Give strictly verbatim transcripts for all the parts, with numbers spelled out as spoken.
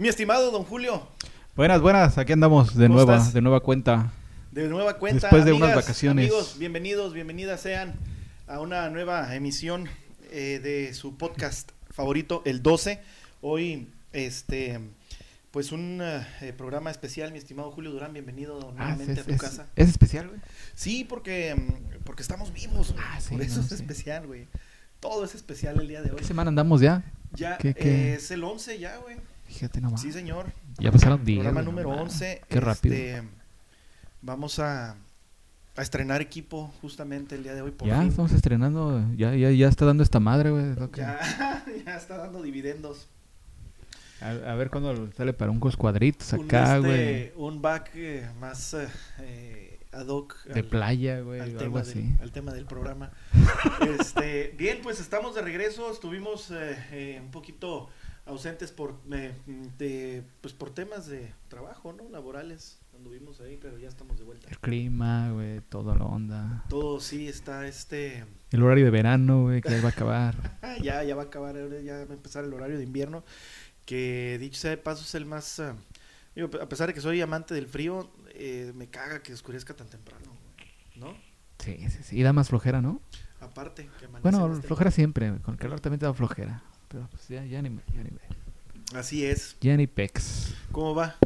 Mi estimado don Julio. Buenas, buenas, aquí andamos de nueva, estás? de nueva cuenta. De nueva cuenta. Después de amigas, unas vacaciones. Amigos, bienvenidos, bienvenidas sean a una nueva emisión eh, de su podcast favorito, El doce. Hoy, este, pues un eh, programa especial, mi estimado Julio Durán, bienvenido nuevamente ah, es, a tu es, casa. ¿Es especial, güey? Sí, porque, porque estamos vivos, güey. Ah, sí, por eso no, es sí. especial, güey. Todo es especial el día de hoy. ¿Qué semana andamos ya? Ya, ¿Qué, qué? Eh, es el once ya, güey. Fíjate nomás. Sí, señor. Ya pasaron días. Programa número nomás. once. Qué rápido. Este, vamos a, a estrenar equipo justamente el día de hoy. Por ya, fin. estamos estrenando. Ya, ya, ya está dando esta madre, güey. Okay. Ya, ya está dando dividendos. A, a ver cuándo sale para unos cuadritos acá, güey. Este, un back eh, más... Eh, ad hoc de al, playa, güey, al, tema del, al tema del programa. este, bien, pues estamos de regreso. Estuvimos eh, eh, un poquito ausentes por eh, de, pues por temas de trabajo, ¿no? Laborales. Anduvimos ahí, pero ya estamos de vuelta. El clima, güey, toda la onda. Todo sí está este el horario de verano, güey, que ya va a acabar. ya ya va a acabar, ya va a empezar el horario de invierno, que dicho sea de paso es el más uh, digo, a pesar de que soy amante del frío, Eh, me caga que oscurezca tan temprano, ¿no? Sí, sí, sí. Y da más flojera, ¿no? Aparte, que amanece. Bueno, flojera siempre. Con el calor también te da flojera. Pero pues ya, ya, ni, ya ni Así es. Ya ni pex. ¿Cómo va?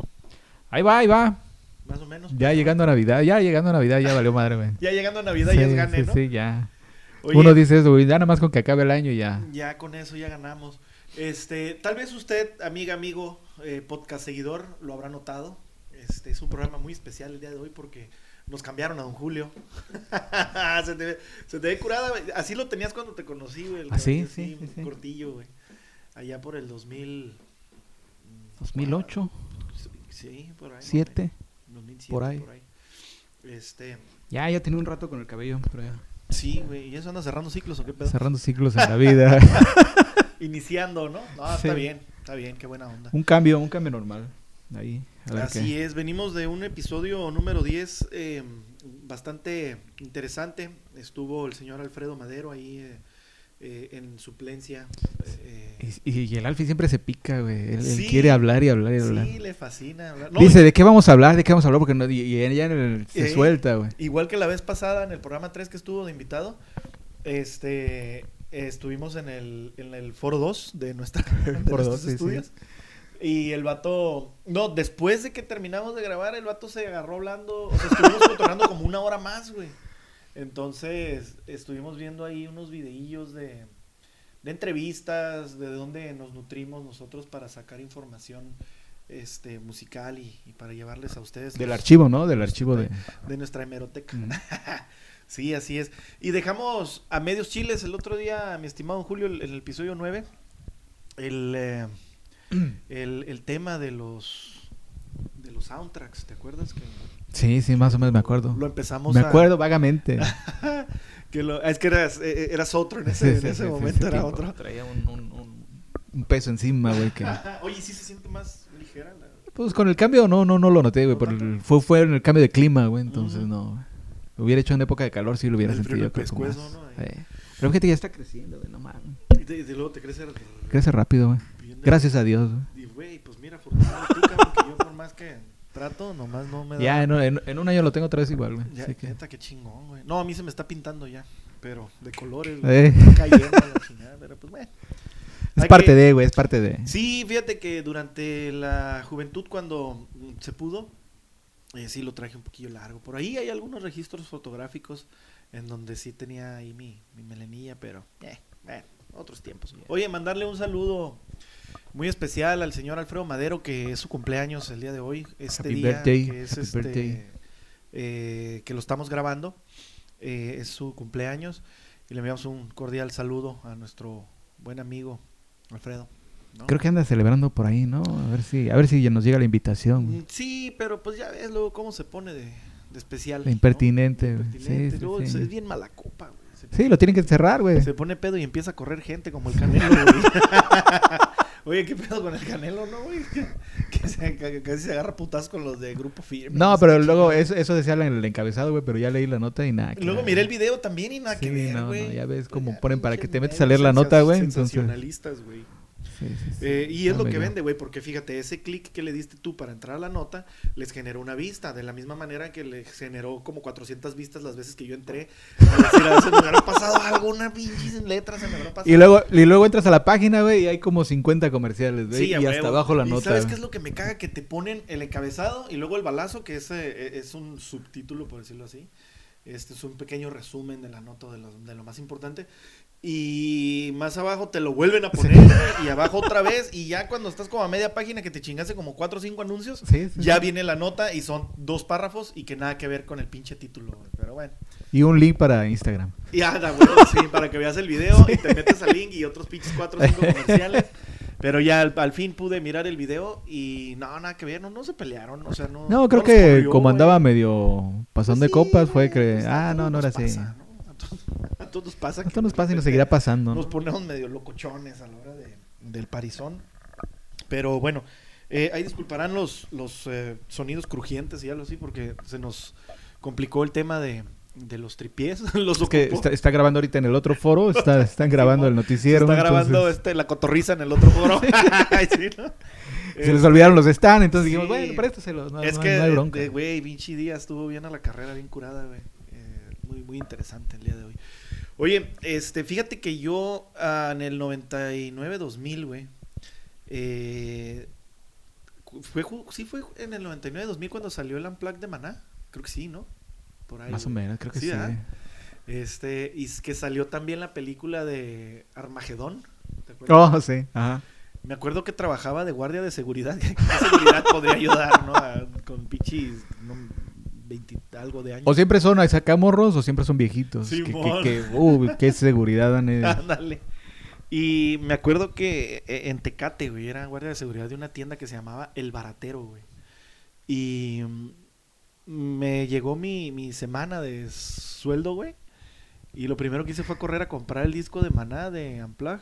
Ahí va, ahí va. Más o menos. Ya llegando a Navidad. Ya llegando a Navidad ya valió madre, güey. Ya llegando a Navidad sí, ya es gane, sí, ¿no? Sí, ya. Oye, uno dice eso, güey. Ya nada más con que acabe el año ya. Ya con eso ya ganamos. Este, tal vez usted, amiga, amigo, eh, podcast seguidor, lo habrá notado. Este es un programa muy especial el día de hoy porque nos cambiaron a don Julio. se, te, se te ve curada, güey. Así lo tenías cuando te conocí, güey. ¿Ah, sí? Sí, sí, sí. Cortillo, güey. Allá por el dos mil... ¿dos mil ocho? Sí, por ahí. ¿Siete? dos mil siete, por ahí. Por ahí. Este... Ya, ya tenía un rato con el cabello, pero ya... Sí, güey. ¿Y eso anda cerrando ciclos o qué pedo? Cerrando ciclos en la vida. Iniciando, ¿no? No, sí. Está bien. Está bien, qué buena onda. Un cambio, un cambio normal. Ahí... Así qué. es, venimos de un episodio número diez eh, bastante interesante. Estuvo el señor Alfredo Madero ahí eh, eh, en suplencia. Eh, y, y el Alfie siempre se pica, güey. Él, sí, él quiere hablar y hablar y hablar. Sí, le fascina hablar. No, Dice, y, ¿de qué vamos a hablar? ¿De qué vamos a hablar? Porque no, y, y ella eh, se suelta, güey. Igual que la vez pasada en el programa tres que estuvo de invitado, este eh, estuvimos en el, en el Foro dos de, nuestra, de Foro nuestros dos, estudios. Sí, sí. Y el vato... No, después de que terminamos de grabar, el vato se agarró hablando... O sea, estuvimos cotorreando como una hora más, güey. Entonces, estuvimos viendo ahí unos videillos de... De entrevistas, de dónde nos nutrimos nosotros para sacar información este musical y, y para llevarles a ustedes... Del los, archivo, ¿no? Del archivo de... De, de nuestra hemeroteca. Mm. Sí, así es. Y dejamos a medios chiles el otro día, mi estimado Julio, en el, el episodio nueve. El... Eh, El, el tema de los de los soundtracks, ¿te acuerdas? Que sí, sí, más o menos me acuerdo. Lo empezamos Me acuerdo a... vagamente. que lo, es que eras, eras otro en ese, sí, sí, en ese sí, momento, sí, era tipo, otro. Traía un, un, un, un peso encima, güey. Que... Oye, ¿sí se siente más ligera? La... Pues con el cambio no no no lo noté, güey. No, fue, fue en el cambio de clima, güey, entonces uh-huh. no. Lo hubiera hecho en época de calor, sí lo hubiera el sentido. Pescuezo, más, ¿no? Ahí. Eh. Pero fíjate que ya está creciendo, güey, no mames. Y de, de luego te crece... Crece rápido, güey. Gracias a Dios. Y, güey, pues mira, afortunadamente tú, cabrón, que yo por más que trato, nomás no me da... Ya, en, en, en un año lo tengo otra vez igual, güey. Ya, que... neta, qué chingón, güey. No, a mí se me está pintando ya, pero de colores, güey. ¿Eh? Cayendo a la chingada, pero pues, güey. Es Hay parte que... de, güey, es parte de... Sí, fíjate que durante la juventud, cuando se pudo, eh, sí lo traje un poquillo largo. Por ahí hay algunos registros fotográficos en donde sí tenía ahí mi, mi melenilla, pero, eh, bueno, otros tiempos. Güey. Oye, mandarle un saludo... Muy especial al señor Alfredo Madero, que es su cumpleaños el día de hoy. Este Happy día birthday. que es este, eh, que lo estamos grabando, eh, es su cumpleaños. Y le enviamos un cordial saludo a nuestro buen amigo Alfredo, ¿no? Creo que anda celebrando por ahí, ¿no? A ver si, a ver si nos llega la invitación. Sí, pero pues ya ves luego cómo se pone de, de especial. La impertinente, ¿no? Impertinente. Sí, sí, luego, sí. Es bien mala copa, güey. Sí, lo tienen que encerrar, güey. Se pone pedo y empieza a correr gente como el Canelo, güey. Oye, ¿qué pedo con el Canelo, no, güey? Que, se, que casi se agarra putas con los de Grupo Firme. No, pero luego eso, eso decía en el encabezado, güey, pero ya leí la nota y nada. Luego miré el video también y nada sí, que ver, no, güey. No, ya ves como ponen para que te metas a leer la nota, güey. Sensacionalistas, güey. Sí, sí, sí. Eh, y es lo que vende, güey, porque fíjate, ese clic que le diste tú para entrar a la nota les generó una vista, de la misma manera que le generó como cuatrocientas vistas las veces que yo entré a decir, a veces me habrá pasado alguna pinche letra, se me habrá pasado. Y luego, y luego entras a la página, güey, y hay como cincuenta comerciales, güey, sí, y hasta abajo la nota. ¿Y sabes qué es lo que me caga? Que te ponen el encabezado y luego el balazo, que es, eh, es un subtítulo, por decirlo así. Este es un pequeño resumen de la nota, de lo, de lo más importante. Y más abajo te lo vuelven a poner, sí. Y abajo otra vez. Y ya cuando estás como a media página, que te chingaste como cuatro o cinco anuncios, sí, sí, ya sí. Viene la nota y son dos párrafos y que nada que ver con el pinche título, güey. Pero bueno. Y un link para Instagram. Y anda, güey, sí, para que veas el video, sí. Y te metes al link y otros pinches cuatro o cinco comerciales. Pero ya al, al fin pude mirar el video y no, nada que ver, no, no se pelearon, o sea, no... No, creo no que corrió, como güey. Andaba medio pasando pues sí, de copas, fue que... Pues ah, no, no era así. Pasa, ¿no? A todos nos pasa. A todos nos pasa y nos seguirá pasando. Nos ponemos medio locochones a la hora de, del parizón. Pero bueno, eh, ahí disculparán los, los eh, sonidos crujientes y algo así, porque se nos complicó el tema de, de los tripiés. Los es que está, está grabando ahorita en el otro foro. Está, están grabando sí, el noticiero. Está grabando entonces... este, la cotorriza en el otro foro. ¿Sí, no? Se eh, les olvidaron los stands. Entonces sí. Dijimos, bueno, préstaselos. No, es no, que, no hay bronca. Güey, Vinci Díaz estuvo bien a la carrera, bien curada, güey. Muy, muy interesante el día de hoy. Oye, este, fíjate que yo uh, en el noventa y nueve dos mil, güey, eh, fue, sí fue en el noventa y nueve dos mil cuando salió el Unplugged de Maná, creo que sí, ¿no? Por ahí. Más o menos, creo que sí. sí. Este, y que salió también la película de Armagedón, ¿te acuerdas? Oh, sí, ajá. Me acuerdo que trabajaba de guardia de seguridad, ¿qué seguridad podría ayudar, no? A, con pichis, no... veinte algo de años. O siempre son sacamorros o siempre son viejitos. Sí, que, que, que, uh, qué seguridad dan. Ándale. Y me acuerdo que en Tecate, güey, era guardia de seguridad de una tienda que se llamaba El Baratero, güey. Y me llegó mi, mi semana de sueldo, güey. Y lo primero que hice fue correr a comprar el disco de Maná de Unplugged.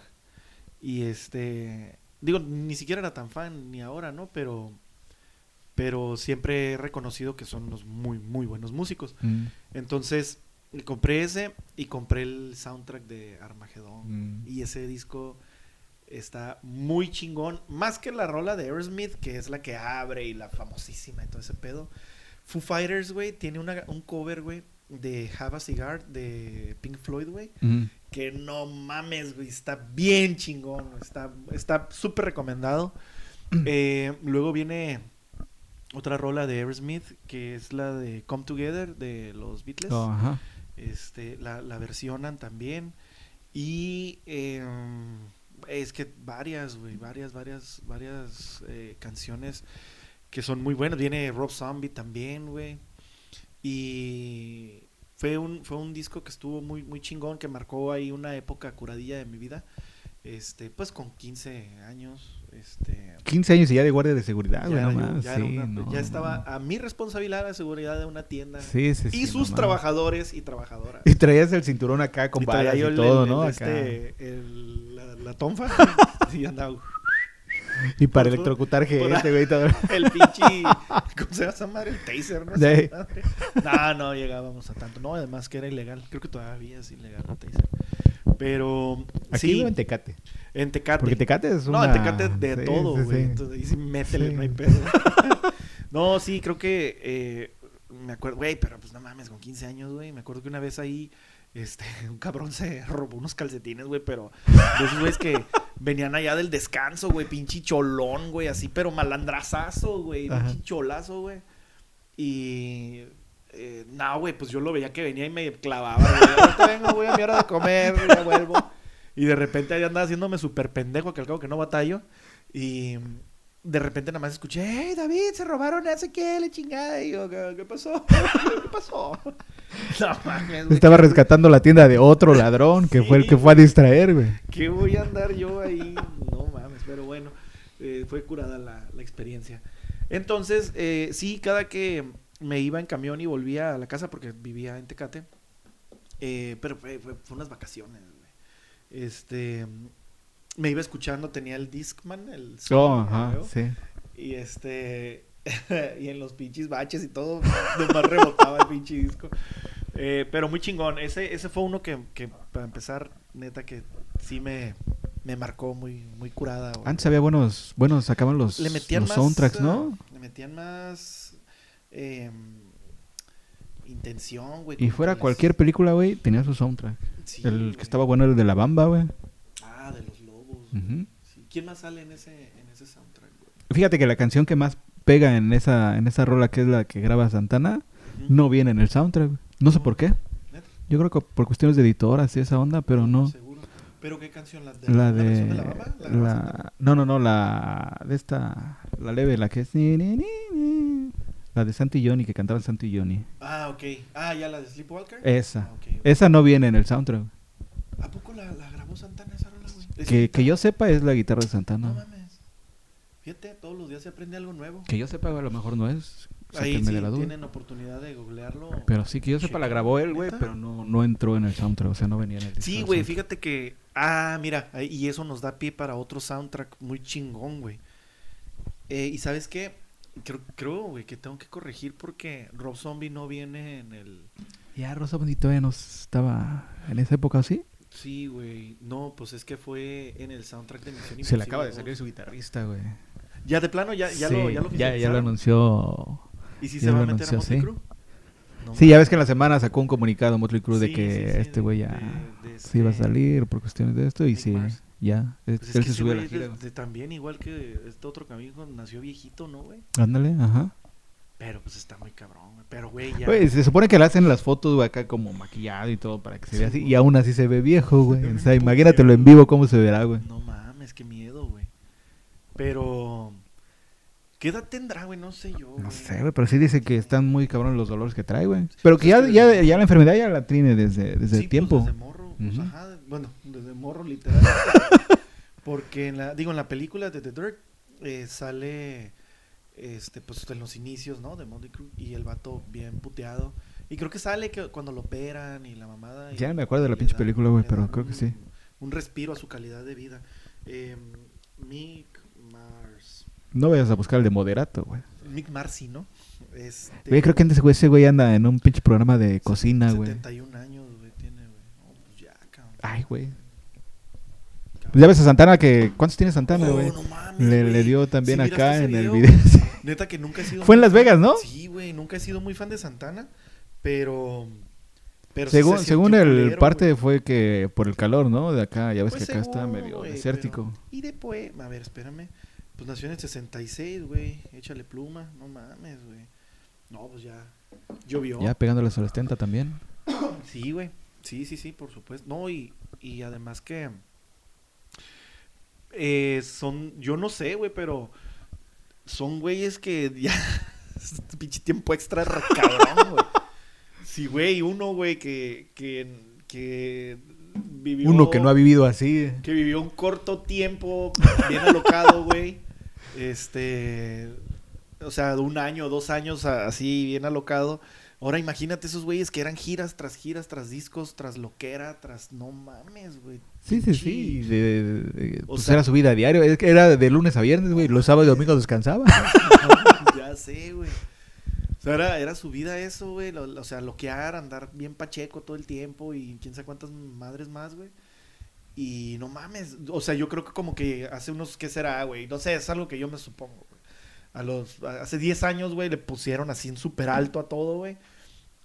Y este... Digo, ni siquiera era tan fan ni ahora, ¿no? Pero... Pero siempre he reconocido que son unos muy, muy buenos músicos. Mm. Entonces, compré ese y compré el soundtrack de Armagedón. Mm. Y ese disco está muy chingón. Más que la rola de Aerosmith, que es la que abre y la famosísima y todo ese pedo. Foo Fighters, güey, tiene una, un cover, güey, de Have a Cigar de Pink Floyd, güey. Mm. Que no mames, güey, está bien chingón. Está, está súper recomendado. Mm. Eh, luego viene... Otra rola de Aerosmith, que es la de Come Together, de los Beatles. Oh, ajá. Este, la, la versionan también. Y eh, es que varias, güey, varias, varias, varias eh, canciones que son muy buenas. Viene Rob Zombie también, güey. Y fue un, fue un disco que estuvo muy, muy chingón, que marcó ahí una época curadilla de mi vida. Este, pues con quince años, este... quince años y ya de guardia de seguridad, güey, nomás. Ya, sí, una, no, ya estaba a mi responsabilidad la seguridad de una tienda. Sí, sí, y sí, sus nomás. Trabajadores y trabajadoras. Y traías el cinturón acá con varias y, y todo, el, ¿no? El, este, el, la, la tonfa. Y andaba... Y para electrocutar gente, güey. El pinche... ¿Cómo se va a llamar? El taser, ¿no? Sí. No, no llegábamos a tanto. No, además que era ilegal. Creo que todavía es ilegal el taser. Pero... ¿Aquí sí, en Tecate? En Tecate. Porque Tecate es una... No, en Tecate de sí, todo, güey. Sí, sí. Entonces, y si métele, sí. No hay pedo. No, sí, creo que... Eh, me acuerdo... Güey, pero pues no mames, con quince años, güey. Me acuerdo que una vez ahí... Este, un cabrón se robó unos calcetines, güey, pero de esos güeyes que venían allá del descanso, güey, pinche cholón, güey, así, pero malandrazazo, güey, pinche cholazo, güey. Y, eh, no, güey, pues yo lo veía que venía y me clavaba, güey, ahorita vengo, güey, a mi hora de comer, güey, ya vuelvo. Y de repente ahí andaba haciéndome súper pendejo, que al cabo que no batallo, y... De repente nada más escuché, hey, David, se robaron a ese que le chingada. Y yo, ¿qué, qué pasó? ¿Qué pasó? No mames, güey. Estaba rescatando la tienda de otro ladrón que sí, fue el que fue a distraer, güey. ¿Qué voy a andar yo ahí? No mames, pero bueno, eh, fue curada la, la experiencia. Entonces, eh, sí, cada que me iba en camión y volvía a la casa porque vivía en Tecate, eh, pero fue, fue, fue unas vacaciones, güey. Este... Me iba escuchando, tenía el Discman, el... Sony, oh, ajá, creo, sí. Y este... y en los pinches baches y todo, nomás rebotaba el pinche disco. Eh, pero muy chingón. Ese ese fue uno que, que, para empezar, neta, que sí me me marcó muy muy curada. Güey. Antes había buenos, buenos sacaban los, le metían los más, soundtracks, ¿no? Le metían más eh, intención, güey. Y fuera cualquier las... película, güey, tenía su soundtrack. Sí, el güey. Que estaba bueno era el de La Bamba, güey. Ah, de los Lobos. Uh-huh. Sí. ¿Quién más sale en ese, en ese soundtrack, güey? Fíjate que la canción que más pega en esa, en esa rola, que es la que graba Santana, uh-huh. no viene en el soundtrack. No, no sé por qué. ¿Neta? Yo creo que por cuestiones de editoras y esa onda, pero no. ¿Seguro? ¿Pero qué canción? ¿La de la, de, la canción de La Bamba? ¿La la, no, no, no, la de esta, la leve, la que es... Ni, ni, ni, ni, la de Santi y Johnny, que cantaban Santi y Johnny. Ah, ok. Ah, ¿ya la de Sleepwalker? Esa. Ah, okay, okay. Esa no viene en el soundtrack. ¿A poco la, la grabó Santana esa rola, güey? Es que, que yo sepa es la guitarra de Santana. No mames. Fíjate, todos los días se aprende algo nuevo. Que yo sepa, güey, a lo mejor no es... Ahí sí, tienen oportunidad de googlearlo. Pero sí, que yo sepa, la grabó él, güey, pero no, no entró en el soundtrack, o sea, no venía en el... Sí, güey, fíjate que... Ah, mira, y eso nos da pie para otro soundtrack muy chingón, güey. Eh, y ¿sabes qué? Creo, creo, güey, que tengo que corregir porque Rob Zombie no viene en el... Ya, Rob Zombie todavía no estaba en esa época, ¿sí? Sí, güey. No, pues es que fue en el soundtrack de Mission Impossible. Se le acaba de salir su guitarrista, güey. Ya, de plano, ya, ya, sí, lo, ya lo... Ya, ya lo anunció... ¿Y si se va a meter a Mötley Crüe? No, sí, man. Ya ves que en la semana sacó un comunicado Mötley Crüe sí, de que sí, sí, este güey ya de, de, de, se iba a salir por cuestiones de esto. Y Mick sí, Mars. Ya, pues él, es él que se subió a la gira. De, de, también igual que este otro camión nació viejito, ¿no, güey? Ándale, ajá. Pero pues está muy cabrón, güey. Pero güey, ya... Güey, se supone que le hacen las fotos, güey, acá como maquillado y todo para que se sí, vea así. Güey. Y aún así se ve viejo, güey. O sea, imagínatelo en vivo cómo se verá, güey. No mames, qué miedo, güey. Pero... ¿Qué edad tendrá, güey? No sé yo, güey. No sé, güey, pero sí dice que están muy cabrones los dolores que trae, güey. Pero que ya, ya, ya la enfermedad ya la tiene desde, desde sí, el tiempo. Sí, pues desde morro. Uh-huh. Pues, ajá, bueno, desde morro, literal. Porque, en la, digo, en la película de The Dirt eh, sale, este, pues, en los inicios, ¿no? De Mötley Crüe y el vato bien puteado. Y creo que sale que cuando lo operan y la mamada. Y ya me acuerdo de la pinche película, güey, pero creo un, que sí. Un respiro a su calidad de vida. Eh, Mick Mars... No vayas a buscar el de moderato, güey. Mick Mars, ¿no? Este... Güey, creo que ese güey, ese güey anda en un pinche programa de cocina, güey. setenta y un años, güey, tiene, güey. Oh, pues ya, cabrón. Ay, güey. Pues ya ves a Santana que... ¿Cuántos tiene Santana, güey? Oh, no mames, le, le dio también sí, acá en video, el video. Neta que nunca he sido... Fue en Las Vegas, ¿no? Sí, güey. Nunca he sido muy fan de Santana, pero... Pero según se según el culero, parte wey. Fue que por el calor, ¿no? De acá, ya ves pues que acá según, está medio wey, desértico. Pero... Y después... A ver, espérame... Pues nació en el sesenta y seis, güey. Échale pluma. No mames, güey. No, pues ya. Llovió. Ya pegándole a los setenta también. Sí, güey. Sí, sí, sí, por supuesto. No, y, y además que... Eh, son... Yo no sé, güey, pero... Son güeyes que ya... Pinche tiempo extra cabrón, güey. Sí, güey. Uno, güey, que... Que... que vivió, uno que no ha vivido así. Que vivió un corto tiempo, bien alocado, güey. Este, o sea, un año, dos años así, bien alocado. Ahora imagínate esos güeyes que eran giras tras giras, tras discos, tras loquera, tras... No mames, güey. Sí, sí, sí. De, de, de, pues sea, era su vida diaria. Era de lunes a viernes, güey. Los sábados y domingos descansaba. Ya sé, güey. O sea, era, era su vida eso, güey. O sea, loquear, andar bien pacheco todo el tiempo y quién sabe cuántas madres más, güey. Y no mames. O sea, yo creo que como que hace unos... ¿Qué será, güey? No sé, es algo que yo me supongo, güey. A los... A, hace diez años, güey, le pusieron así en súper alto a todo, güey.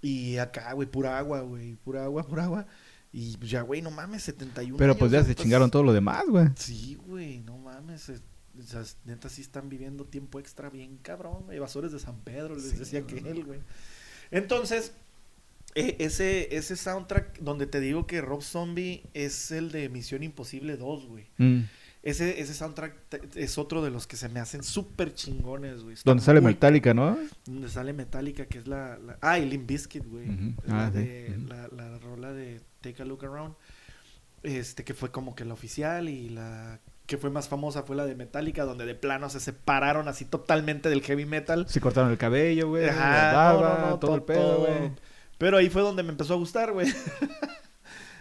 Y acá, güey, pura agua, güey. Pura agua, pura agua. Y ya, güey, no mames, setenta y uno Pero años, pues ya se entonces... chingaron todo lo demás, güey. Sí, güey, no mames, es... Esas netas sí están viviendo tiempo extra bien cabrón, evasores de San Pedro, les sí, decía que él, güey. Entonces, eh, ese, ese soundtrack donde te digo que Rob Zombie es el de Misión Imposible dos, güey. Mm. Ese, ese soundtrack te, es otro de los que se me hacen súper chingones, güey. Donde sale Metallica, ¿no? Donde sale Metallica, que es la... la ah, y Limp Bizkit, güey. Uh-huh. La, ah, de, uh-huh. la, la rola de Take a Look Around, este que fue como que la oficial y la... que fue más famosa fue la de Metallica, donde de plano se separaron así totalmente del heavy metal. Se cortaron el cabello, güey, la barba, no, no, no, todo, todo el pedo, güey. Pero ahí fue donde me empezó a gustar, güey.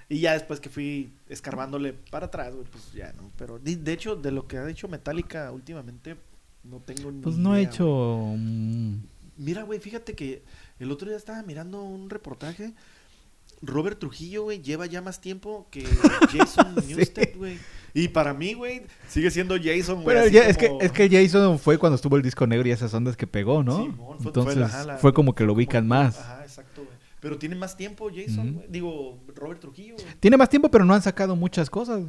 Y ya después que fui escarbándole para atrás, güey, pues ya no. Pero de, de hecho, de lo que ha hecho Metallica últimamente, no tengo ni Pues no idea, he hecho... Wey. Mira, güey, fíjate que el otro día estaba mirando un reportaje. Robert Trujillo, güey, lleva ya más tiempo que Jason Newsted, güey. Y para mí, güey, sigue siendo Jason, güey. Pero ya, como... es, que, es que Jason fue cuando estuvo el disco negro y esas ondas que pegó, ¿no? Sí, mon, fue, entonces fue, la, la, fue como que lo ubican como, más. Ajá, exacto, güey. Pero tiene más tiempo Jason, güey. Mm-hmm. Digo, Robert Trujillo. Wey. Tiene más tiempo, pero no han sacado muchas cosas.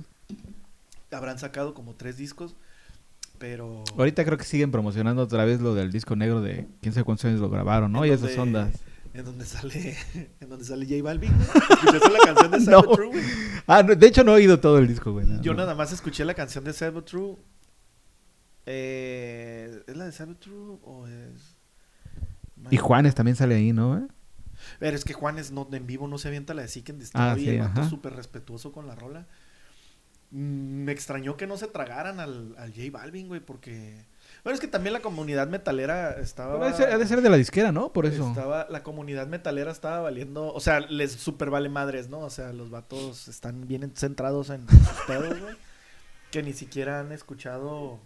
Habrán sacado como tres discos, pero... Ahorita creo que siguen promocionando otra vez lo del disco negro de quién sabe cuántos años lo grabaron, ¿no? En y donde, esas ondas. En donde sale en donde sale J Balvin, ¿escuchaste la canción de Cyber no. True, güey? Ah, no, de hecho no he oído todo el disco, güey. No, Yo no. nada más escuché la canción de Cyber True. Eh, ¿Es la de Cyber True o es...? Man, y Juanes también sale ahí, ¿no? ¿Eh? Pero es que Juanes no, en vivo no se avienta la de Seek and Destroy. Ah, sí, y el vato súper respetuoso con la rola. Me extrañó que no se tragaran al, al J Balvin, güey, porque... Bueno, es que también la comunidad metalera estaba... Ha de ser de la disquera, ¿no? Por eso. Estaba, la comunidad metalera estaba valiendo... O sea, les super vale madres, ¿no? O sea, los vatos están bien centrados en sus pedos, güey. Que ni siquiera han escuchado,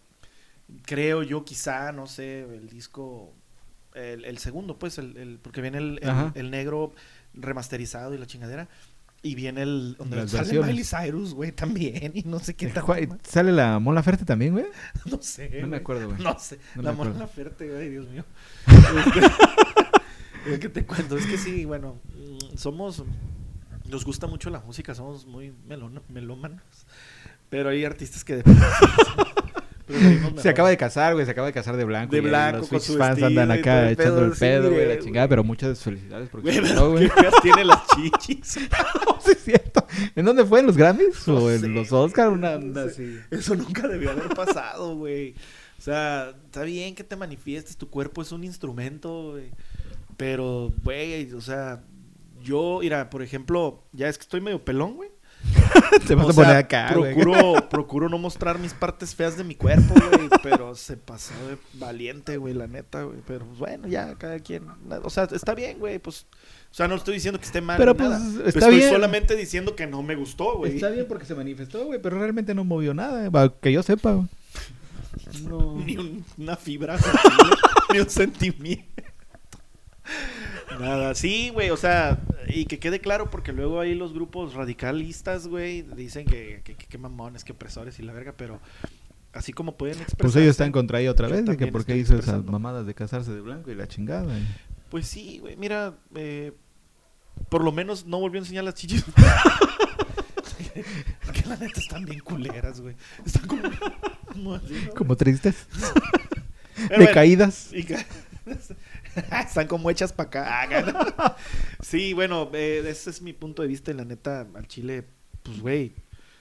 creo yo, quizá, no sé, el disco... El, el segundo, pues, el, el porque viene el, el, el negro remasterizado y la chingadera. Y viene el... donde sale Miley Cyrus, güey, también. Y no sé qué tal. ¿Sale la Mon Laferte también, güey? No sé, No wey. me acuerdo, güey. No sé. No la Mon Laferte, güey, Dios mío. Es que te cuento. Es que sí, bueno, somos... Nos gusta mucho la música. Somos muy melón, melómanos. Pero hay artistas que... Se acaba de casar, güey, se acaba de casar de blanco. De blanco, los con su fans vestido, andan acá el echando pedo, el pedo, güey, sí, la chingada, wey. Pero muchas felicidades porque güey, no, güey. ¿Qué tiene las chichis? No, sí es cierto. ¿En dónde fue? ¿En los Grammys? No ¿O sé, en los Oscar? Una, una no así. Eso nunca debió haber pasado, güey. O sea, está bien que te manifiestes, tu cuerpo es un instrumento, güey. Pero, güey, o sea, yo, mira, por ejemplo, ya es que estoy medio pelón, güey. Te vas o a poner sea, acá, procuro, wey. procuro no mostrar mis partes feas de mi cuerpo, güey. Pero se pasó de valiente, güey, la neta, güey. Pero pues, bueno, ya, cada quien. O sea, está bien, güey, pues. O sea, no estoy diciendo que esté mal. Pero pues, nada. Está Estoy bien. solamente diciendo que no me gustó, güey. Está bien porque se manifestó, güey, pero realmente no movió nada, eh, que yo sepa, güey. No. Ni un, una fibra, ni un sentimiento. Nada, sí, güey, o sea, y que quede claro porque luego ahí los grupos radicalistas, güey, dicen que que, que mamones, que opresores y la verga, pero así como pueden expresar. Pues ellos están contra ella otra vez, de que por qué hizo esas mamadas de casarse de blanco y la chingada. Güey. Pues sí, güey, mira, eh, por lo menos no volvió a enseñar las chichis. Porque la neta están bien culeras, güey. Están como... No, así, ¿no? Como tristes. De bueno, caídas. Y ca... Están como hechas para acá. Sí, bueno, eh, ese es mi punto de vista. Y la neta, al chile, pues, güey,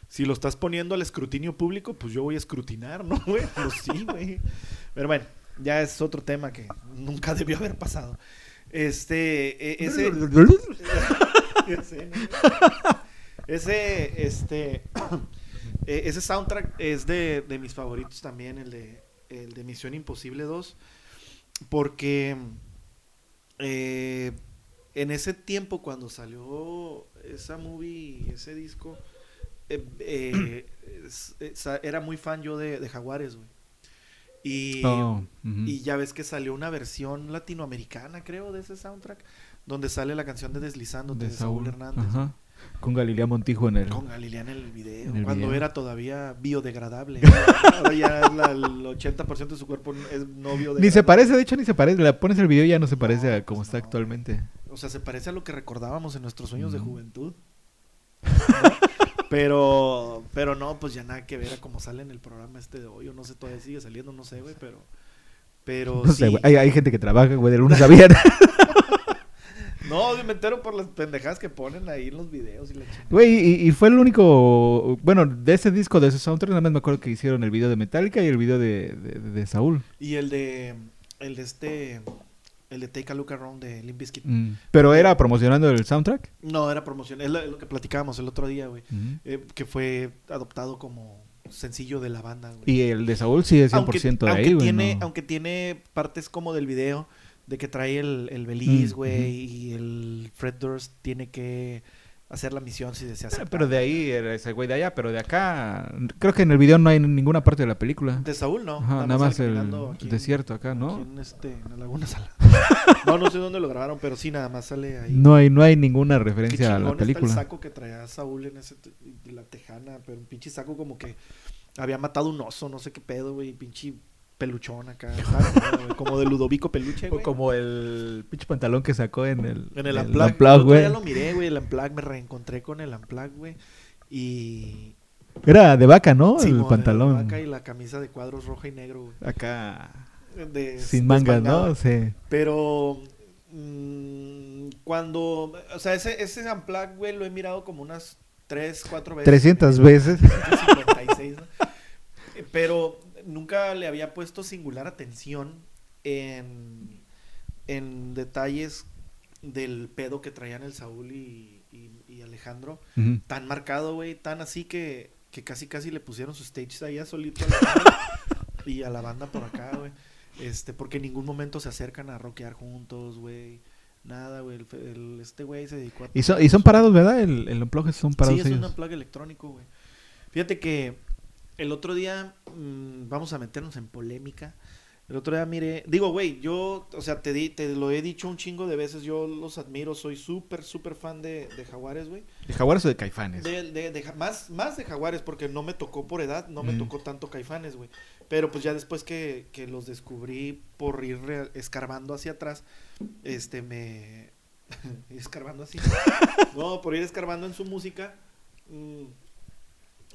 si lo estás poniendo al escrutinio público, pues yo voy a escrutinar, ¿no, güey? Pues sí, güey. Pero bueno, ya es otro tema que nunca debió haber pasado. Este, eh, ese... ese, este... eh, ese soundtrack es de, de mis favoritos también, el de, el de Misión Imposible dos. Porque eh, en ese tiempo cuando salió esa movie, ese disco, eh, eh, es, es, era muy fan yo de, de Jaguares, güey. Y, oh, uh-huh. y ya ves que salió una versión latinoamericana, creo, de ese soundtrack, donde sale la canción de Deslizándote de, de Saúl, Saúl Hernández. Ajá. Con Galilea Montijo en el... Con Galilea en el video, en el cuando video. Era todavía biodegradable. Ahora ya es la, el ochenta por ciento de su cuerpo es no biodegradable. Ni se parece, de hecho, ni se parece. Le pones el video y ya no se parece no, a como pues está no. actualmente. O sea, se parece a lo que recordábamos en nuestros sueños no. de juventud. ¿No? Pero, pero no, pues ya nada que ver a cómo sale en el programa este de hoy. O no sé, todavía sigue saliendo, no sé, güey, pero... pero no sí. sé, güey. Hay, hay gente que trabaja, güey, de lunes a viernes. No, me entero por las pendejadas que ponen ahí en los videos y la chingada. Güey, y, y fue el único... Bueno, de ese disco, de ese soundtrack, nada más me acuerdo que hicieron el video de Metallica y el video de, de, de Saúl. Y el de... El de este... El de Take a Look Around de Limp Bizkit. Mm. ¿Pero era promocionando el soundtrack? No, era promocionando. Es lo, es lo que platicábamos el otro día, güey. Mm-hmm. eh, que fue adoptado como sencillo de la banda, güey. Y el de Saúl sí es cien por ciento aunque, de aunque ahí, güey. No. Aunque tiene partes como del video... De que trae el, el Belize, güey, mm, uh-huh. y el Fred Durst tiene que hacer la misión si desea hacer. Pero de ahí, era ese güey de allá, pero de acá... Creo que en el video no hay ninguna parte de la película. De Saúl, no. Ajá, nada más, nada más el, el desierto acá, ¿no? Aquí en, este, en la Laguna Salada. No, no sé dónde lo grabaron, pero sí, nada más sale ahí. No hay, no hay ninguna referencia chingón, a la película. Está el saco que traía Saúl en ese de la tejana, pero un pinche saco como que había matado un oso, no sé qué pedo, güey, pinche peluchón acá, claro, güey, como de Ludovico Peluche, güey. O como el pinche pantalón que sacó en el... En el, el Unplugged, Unplugged, güey. Ya lo miré, güey, el Unplugged, me reencontré con el Unplugged, güey, y... Era de vaca, ¿no? Sí, el no, pantalón. De vaca y la camisa de cuadros roja y negro, güey. Acá. De, sin mangas, ¿no? Sí. Pero mmm, cuando... O sea, ese, ese Unplugged, güey, lo he mirado como unas tres, cuatro veces. trescientas ¿no? veces. cincuenta y seis, ¿no? Pero nunca le había puesto singular atención en, en detalles del pedo que traían el Saúl y... Y, y Alejandro, uh-huh. tan marcado, güey, tan así que, que casi casi le pusieron su stage ahí a solito a la banda y a la banda por acá, güey. Este, porque en ningún momento se acercan a rockear juntos, güey. Nada, güey. El, el, este güey se dedicó a... Y, so, y son parados, ¿verdad? El, el unplug son parados. Sí, es un unplug electrónico, güey. Fíjate que el otro día, mmm, vamos a meternos en polémica. El otro día miré, digo, güey, yo, o sea, te, di, te lo he dicho un chingo de veces, yo los admiro, soy súper, súper fan de, de Jaguares, güey. ¿De Jaguares o de Caifanes? De, de, de, más, más de Jaguares, porque no me tocó por edad, no mm. me tocó tanto Caifanes, güey. Pero pues ya después que, que los descubrí por ir re, escarbando hacia atrás, este, me... escarbando así. No, por ir escarbando en su música,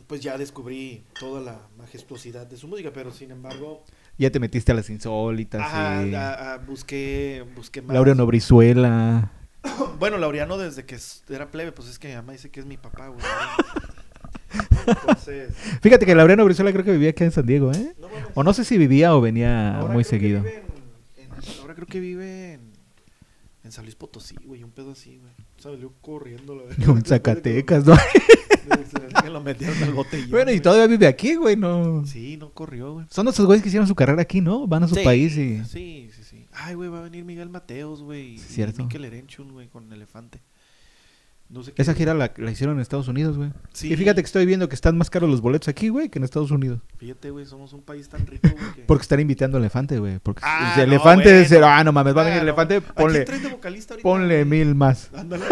pues ya descubrí toda la majestuosidad de su música, pero sin embargo... Ya te metiste a las insólitas. Ajá, y... a, a, busqué, busqué más. Laureano Brizuela. Bueno, Laureano desde que era plebe, pues es que mi mamá dice que es mi papá, güey. Entonces... Fíjate que Laureano Brizuela creo que vivía acá en San Diego, ¿eh? No, bueno, o no sé si vivía o venía ahora muy seguido. En, en, ahora creo que vive en, en San Luis Potosí, güey, un pedo así, güey. Salió corriendo, la verdad. Con Zacatecas, ¿no? Que lo metieron al botellón. Bueno, y todavía vive aquí, güey, no. Sí, no corrió, güey. Son esos güeyes que hicieron su carrera aquí, ¿no? Van a su sí, país y... Sí, sí, sí. Ay, güey, va a venir Miguel Mateos, güey. Sí, cierto. Y Mikel Erenchun, güey, con Elefante. No sé qué... Esa gira la, la hicieron en Estados Unidos, güey. Sí. Y fíjate que estoy viendo que están más caros los boletos aquí, güey, que en Estados Unidos. Fíjate, güey, somos un país tan rico, güey. Que... Porque están invitando a Elefante, güey. Porque ah, si Elefante no, es... No. Ah, no mames, va a venir ah, Elefante, no. Ponle... ¿A quién traes de vocalista ahorita? Ponle güey. Mil más. Ándale.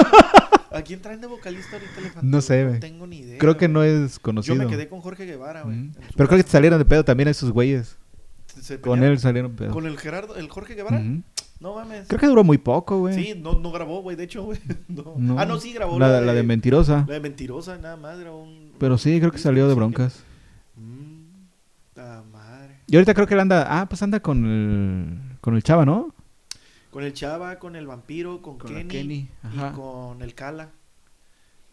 ¿A quién traen de vocalista ahorita Elefante? No sé, güey. No tengo ni idea. Creo que güey. No es conocido. Yo me quedé con Jorge Guevara, güey. Mm. Pero creo que salieron de pedo también esos güeyes. Se, se con él salieron de pedo. ¿Con el Gerardo, el Jorge Guevara? Mm-hmm. No mames. Creo que duró muy poco, güey. Sí, no, no grabó, güey. De hecho, güey. No. No. Ah, no, sí grabó. La, la, de, la de Mentirosa. La de Mentirosa, nada más. Grabó un... Pero sí, creo que salió de broncas. Mm. Ah, madre. Y ahorita creo que él anda... Ah, pues anda con el, con el Chava, ¿no? Con el Chava, con el Vampiro, con, con Kenny, Kenny. Ajá. Y con el Cala.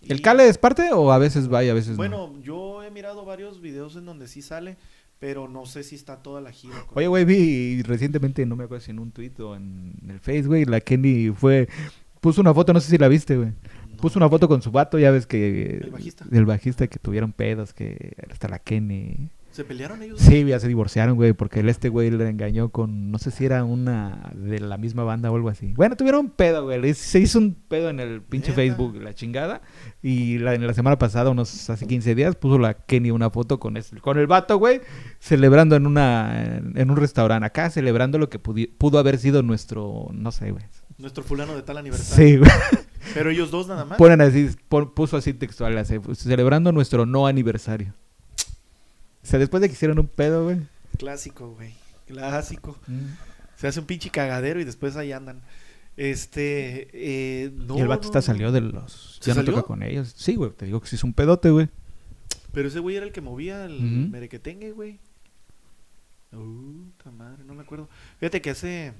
¿El y... Cala es parte o a veces va y a veces bueno, no? Bueno, yo he mirado varios videos en donde sí sale, pero no sé si está toda la gira. Oye, güey, vi recientemente, no me acuerdo si en un tuit o en el Face, güey, la Kenny fue... Puso una foto, no sé si la viste, güey. No, puso una foto con su vato, ya ves que... El bajista. El bajista que tuvieron pedos, que hasta la Kenny... ¿Se pelearon ellos? Sí, ya se divorciaron, güey, porque el este güey le engañó con, no sé si era una de la misma banda o algo así. Bueno, tuvieron un pedo, güey, se hizo un pedo en el pinche ¿Mierda? Facebook, la chingada, y la, en la semana pasada, unos hace quince días, puso la Kenny una foto con, el, con el vato, güey, celebrando en una, en, en un restaurante acá, celebrando lo que pudi- pudo haber sido nuestro, no sé, güey. Nuestro fulano de tal aniversario. Sí, güey. Pero ellos dos nada más. Ponen así, pon, puso así textual, así, celebrando nuestro no aniversario. O sea, después de que hicieron un pedo, güey. Clásico, güey. Clásico. Mm. Se hace un pinche cagadero y después ahí andan. Este, eh, no. Y el vato no, está salió de los... ¿Se ya salió? No toca con ellos. Sí, güey, te digo que sí es un pedote, güey. Pero ese güey era el que movía el mm-hmm. merequetengue, güey. Uh, ta madre, no me acuerdo. Fíjate que hace...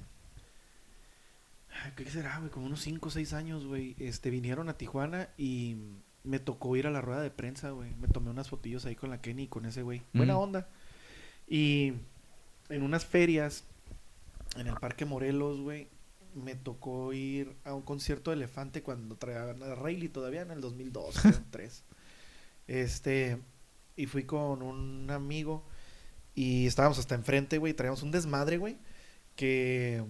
¿Qué será, güey? Como unos cinco o seis años, güey. Este, vinieron a Tijuana y... Me tocó ir a la rueda de prensa, güey. Me tomé unas fotillos ahí con la Kenny y con ese güey. Mm. Buena onda. Y en unas ferias, en el Parque Morelos, güey, me tocó ir a un concierto de Elefante cuando traían a Rayli todavía en el dos mil dos, dos mil tres. Este, y fui con un amigo y estábamos hasta enfrente, güey. Traíamos un desmadre, güey, que...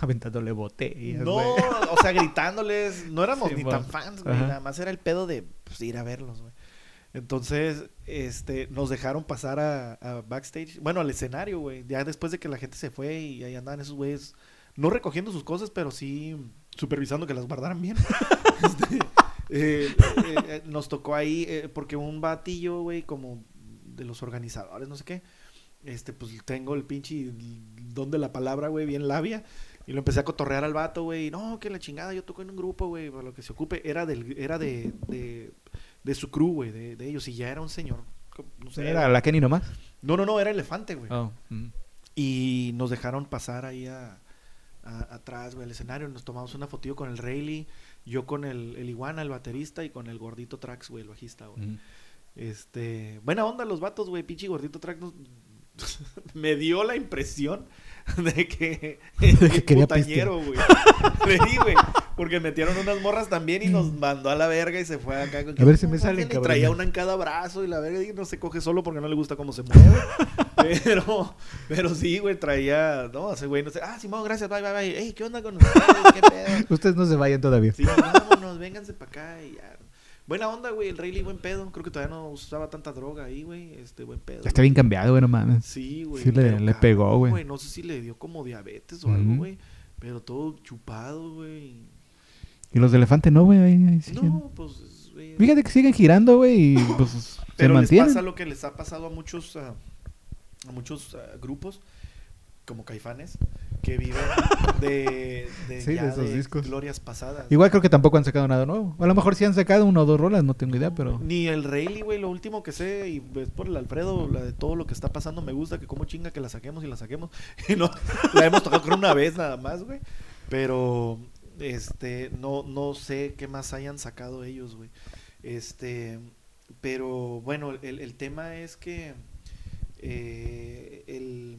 Aventándole botellas, no, güey. O sea, gritándoles. No éramos sí, ni man. Tan fans, güey. Ajá. Nada más era el pedo de pues, ir a verlos, güey. Entonces, este, nos dejaron pasar a, a backstage. Bueno, al escenario, güey. Ya después de que la gente se fue y ahí andaban esos güeyes no recogiendo sus cosas, pero sí supervisando que las guardaran bien. este, eh, eh, nos tocó ahí, eh, porque un batillo, güey, como de los organizadores, no sé qué, este, pues tengo el pinche don de la palabra, güey, bien labia. Y lo empecé a cotorrear al vato, güey. No, que la chingada, yo toco en un grupo, güey, para lo que se ocupe. Era del, era de, de, de su crew, güey, de, de ellos. Y ya era un señor, no sé. ¿Era la Kenny nomás? No, no, no, era Elefante, güey. Oh. Mm. Y nos dejaron pasar ahí a, a, atrás, güey, al escenario. Nos tomamos una fotillo con el Rayli, yo con el, el Iguana, el baterista, y con el Gordito Trax, güey, el bajista, güey. Mm. Este, buena onda los vatos, güey, pinche Gordito Trax nos... me dio la impresión de que, de que quería putañero, güey. Le di, güey, porque metieron unas morras también y nos mandó a la verga y se fue acá con... A ver si me sale, cabrón. Y traía una en cada brazo y la verga, y no se coge solo porque no le gusta cómo se mueve. pero, pero sí, güey, traía... No, ese güey no sé. Ah, Simón, gracias, bye, bye, bye. Ey, ¿qué onda con ustedes? ¿Qué pedo? Ustedes no se vayan todavía. Sí, vámonos, vénganse para acá y ya. Buena onda, güey, el Rayleigh, buen pedo. Creo que todavía no usaba tanta droga ahí, güey. Este, buen pedo. Ya está bien cambiado, güey, no mames. Sí, güey. Sí le, pero, le pegó, güey. No sé si le dio como diabetes o uh-huh. algo, güey. Pero todo chupado, güey. ¿Y los de Elefante no, güey? Ahí, ahí siguen. No, pues... Güey, fíjate que siguen girando, güey, y pues pero se mantienen. Les pasa lo que les ha pasado a muchos, a, a muchos a, grupos, como Caifanes, que viven de, de, sí, ya de, esos de discos. Glorias pasadas. Igual creo que tampoco han sacado nada nuevo. A lo mejor sí han sacado una o dos rolas, no tengo idea, pero... Ni el Rayleigh, güey, lo último que sé, y es por el Alfredo, la de todo lo que está pasando, me gusta, que como chinga que la saquemos y la saquemos. Y no, la hemos tocado con una vez nada más, güey. Pero, este, no, no sé qué más hayan sacado ellos, güey. Este, pero, bueno, el, el tema es que eh, el...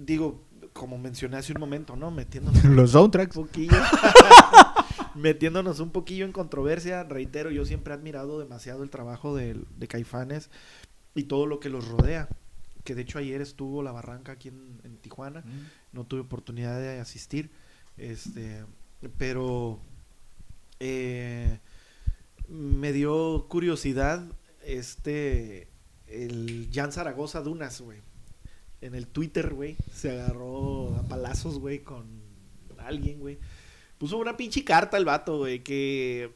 Digo, como mencioné hace un momento, ¿no? Metiéndonos... Los soundtracks. Un poquillo. Metiéndonos un poquillo en controversia. Reitero, yo siempre he admirado demasiado el trabajo de, de Caifanes y todo lo que los rodea. Que de hecho ayer estuvo La Barranca aquí en, en Tijuana. Mm. No tuve oportunidad de asistir. Este, pero... Eh, me dio curiosidad este... El Juan Zaragoza Dunas, güey. En el Twitter, güey, se agarró a palazos, güey, con alguien, güey. Puso una pinche carta el vato, güey, que,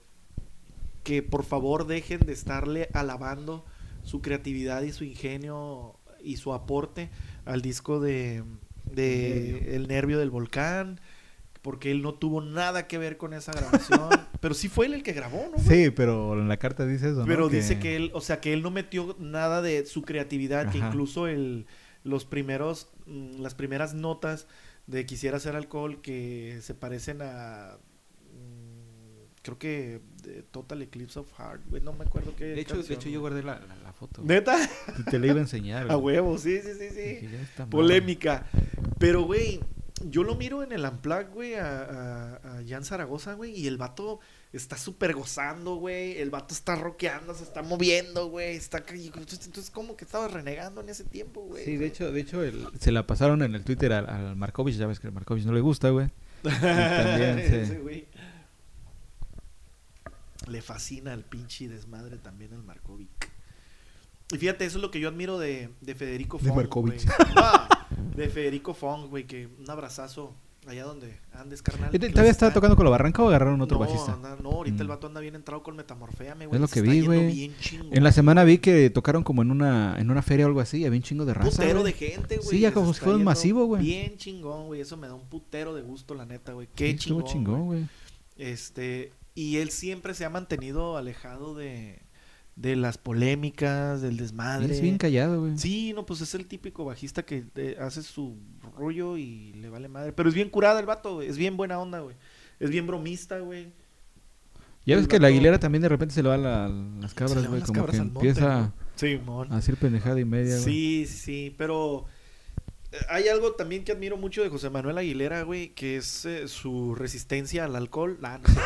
que por favor dejen de estarle alabando su creatividad y su ingenio y su aporte al disco de, de el, nervio. el Nervio del Volcán, porque él no tuvo nada que ver con esa grabación. Pero sí fue él el que grabó, ¿no, güey? Sí, pero en la carta dice eso, ¿no? Pero que... dice que él, o sea, que él no metió nada de su creatividad, ajá, que incluso el... Los primeros, las primeras notas de Quisiera Hacer Alcohol que se parecen a, creo que Total Eclipse of Heart, güey, no me acuerdo qué. De hecho, canción, de hecho yo guardé la, la, la foto. ¿Neta? Y te la iba a enseñar. A huevo, sí, sí, sí, sí. Polémica. Pero, güey, yo lo miro en el Unplugged, güey, a, a, a Juan Zaragoza, güey, y el vato está súper gozando, güey. El vato está rockeando, se está moviendo, güey. Está... Entonces, como que estaba renegando en ese tiempo, güey. Sí, de hecho, de hecho el... se la pasaron en el Twitter al, al Marcovich. Ya ves que el Marcovich no le gusta, güey. También se... Ese güey. Le fascina al pinche desmadre también al Marcovich. Y fíjate, eso es lo que yo admiro de, de Federico Fong. De Marcovich. Ah, de Federico Fong, güey, que un abrazazo. Allá donde andes, carnal. ¿Todavía estaba tocando con La Barranca o agarraron otro no, bajista? No, no, ahorita mm. el vato anda bien entrado con Metamorféame, güey. Es lo que vi, güey. En la semana vi que tocaron como en una en una feria o algo así. Había un chingo de raza. Putero wey. de gente, güey. Sí, ya como si fuera un masivo, güey. Bien chingón, güey. Eso me da un putero de gusto, la neta, güey. Qué sí, chingón, chingón, güey. Este, y él siempre se ha mantenido alejado de... de las polémicas, del desmadre. Es bien callado, güey. Sí, no, pues es el típico bajista que eh, hace su rollo y le vale madre. Pero es bien curada el vato, güey. Es bien buena onda, güey. Es bien bromista, güey. Ya ves que la Aguilera también de repente se le va la, las cabras, güey. Como las cabras que al monte, empieza sí, a hacer pendejada y media, güey. Sí, sí, pero hay algo también que admiro mucho de José Manuel Aguilera, güey, que es eh, su resistencia al alcohol. La no sé.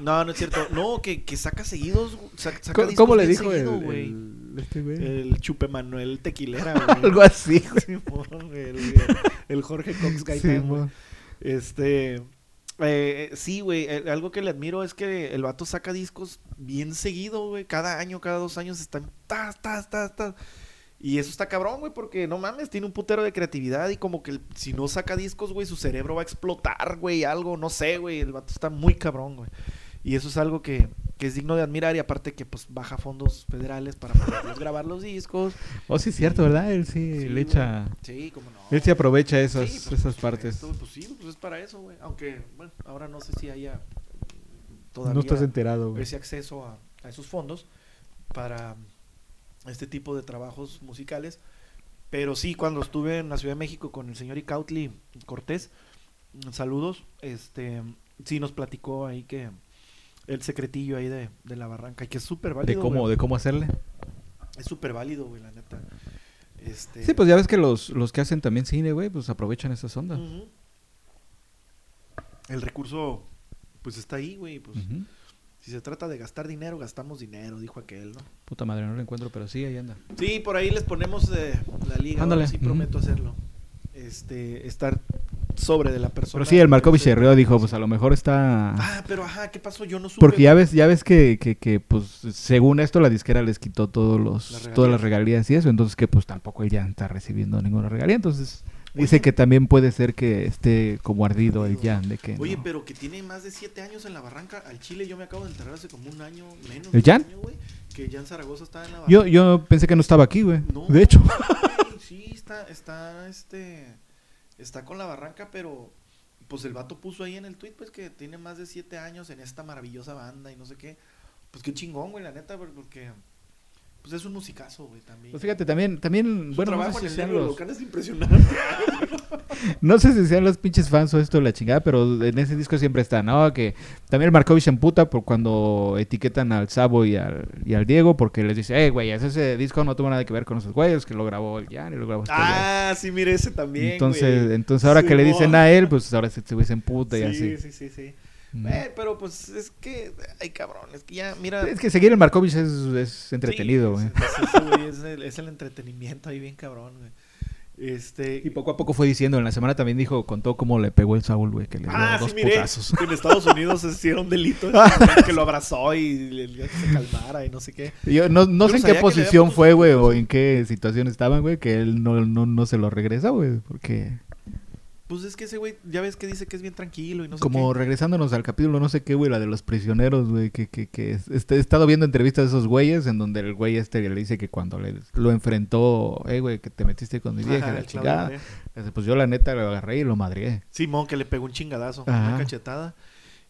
No, no es cierto. No, que, que saca seguidos. Saca, saca ¿Cómo, ¿Cómo le dijo seguido, el, el, este güey? El Chupe Manuel Tequilera, güey. Algo así, güey. Simón, el, el, el Jorge Cox Gaitán, güey. Este, eh, sí, güey. Eh, algo que le admiro es que el vato saca discos bien seguido, güey. Cada año, cada dos años están... tas, tas, tas, tas. Y eso está cabrón, güey, porque no mames, tiene un putero de creatividad y como que si no saca discos, güey, su cerebro va a explotar, güey, algo, no sé, güey, el vato está muy cabrón, güey. Y eso es algo que, que es digno de admirar y aparte que, pues, baja fondos federales para poderlos grabar los discos. Oh, sí, es cierto, ¿verdad? Él sí, sí le echa... Sí, cómo no. Él sí aprovecha esas, sí, pues, esas pues, partes. Esto, pues sí, pues es para eso, güey. Aunque, bueno, ahora no sé si haya todavía... No estás enterado, güey. Ese acceso a, a esos fondos para este tipo de trabajos musicales. Pero sí, cuando estuve en la Ciudad de México con el señor Icautli Cortés, saludos, este... Sí, nos platicó ahí que... El secretillo ahí de, de La Barranca, que es súper válido. ¿De cómo, güey. ¿De cómo hacerle? Es súper válido, güey, la neta. Este... Sí, pues ya ves que los, los que hacen también cine, güey, pues aprovechan esas ondas. Uh-huh. El recurso, pues está ahí, güey. Pues, uh-huh. Si se trata de gastar dinero, gastamos dinero, dijo aquel, ¿no? Puta madre, no lo encuentro, pero sí, ahí anda. Sí, por ahí les ponemos eh, la liga. Ándale. Sí, uh-huh. Prometo hacerlo. Este, estar... sobre de la persona. Pero sí, el Marcovich se rió, dijo, pues a lo mejor está... Ah, pero ajá, ¿qué pasó? Yo no supe. Porque ya ves, ya ves que, que, que pues, según esto, la disquera les quitó todos los la todas las regalías y eso, entonces que, pues, tampoco él ya está recibiendo ninguna regalía, entonces... Dice que también puede ser que esté como ardido el Jan de que... Oye, no. Pero que tiene más de siete años en La Barranca. Al Chile yo me acabo de enterar hace como un año menos. ¿El Jan? Año, wey, que Jan Zaragoza estaba en La Barranca. Yo, yo pensé que no estaba aquí, güey. No, de hecho. Wey, sí, está, está, este... Está con La Barranca, pero pues el vato puso ahí en el tweet pues que tiene más de siete años en esta maravillosa banda y no sé qué. Pues qué chingón, güey, la neta, porque pues es un musicazo, güey, también. Pues fíjate, también, también, su bueno, trabajo no sé en si el sean los... local es impresionante. No sé si sean los pinches fans o esto de la chingada, pero en ese disco siempre está, ¿no? Que también el Marcovich en puta por cuando etiquetan al Sabo y al, y al Diego, porque les dice, eh, güey, ese disco no tuvo nada que ver con esos güeyes, que lo grabó el Jan y lo grabó este Ah, güey. Sí, mire ese también, entonces, güey. Entonces, ahora sí, que no. Le dicen a él, pues ahora se güey se emputa sí, y así. Sí, sí, sí, sí. Mm. Eh, pero pues es que, ay cabrón, es que ya, mira. Es que seguir el Marcovich es, es entretenido, sí, güey. Es, es, güey, es, el, es el entretenimiento ahí bien cabrón, güey. Este... Y poco a poco fue diciendo. En la semana también dijo, contó cómo le pegó el Saúl, güey, que le dio ah, dos sí, putazos. En Estados Unidos se hicieron delitos, que lo abrazó y le dio que se calmara y no sé qué. Yo no, no sé en qué posición fue, güey, o en qué situación estaban, güey, que él no, no, no se lo regresa, güey, porque... Pues es que ese güey, ya ves que dice que es bien tranquilo y no sé como qué. Regresándonos al capítulo, no sé qué, güey, la de los prisioneros, güey, que, que, que este, he estado viendo entrevistas de esos güeyes en donde el güey este le dice que cuando le, lo enfrentó, eh, güey, que te metiste con mi vieja, la chingada, pues yo la neta lo agarré y lo madrié. Simón, que le pegó un chingadazo, ajá, una cachetada.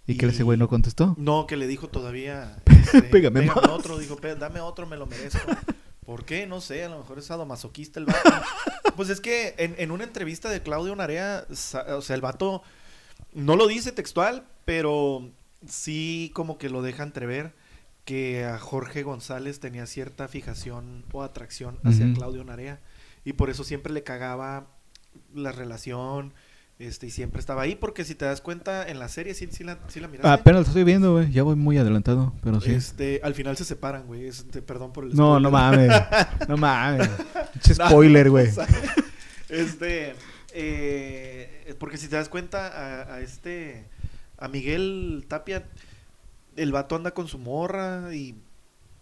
¿Y, ¿Y que ese güey no contestó? No, que le dijo todavía, este, pégame, pégame otro, dijo, dame otro, me lo merezco. ¿Por qué? No sé, a lo mejor es sadomasoquista el vato. Pues es que en, en una entrevista de Claudio Narea, o sea, el vato no lo dice textual, pero sí como que lo deja entrever que a Jorge González tenía cierta fijación o atracción hacia uh-huh. Claudio Narea. Y por eso siempre le cagaba la relación, este, y siempre estaba ahí. Porque si te das cuenta, en la serie sí, sí, la, sí la miraste. Ah, apenas la estoy viendo, güey. Ya voy muy adelantado, pero sí. Este, al final se separan, güey. Este, perdón por el spoiler. No, no mames. No mames. Pinche spoiler, güey. No, este, eh, porque si te das cuenta, a, a este, a Miguel Tapia, el vato anda con su morra y...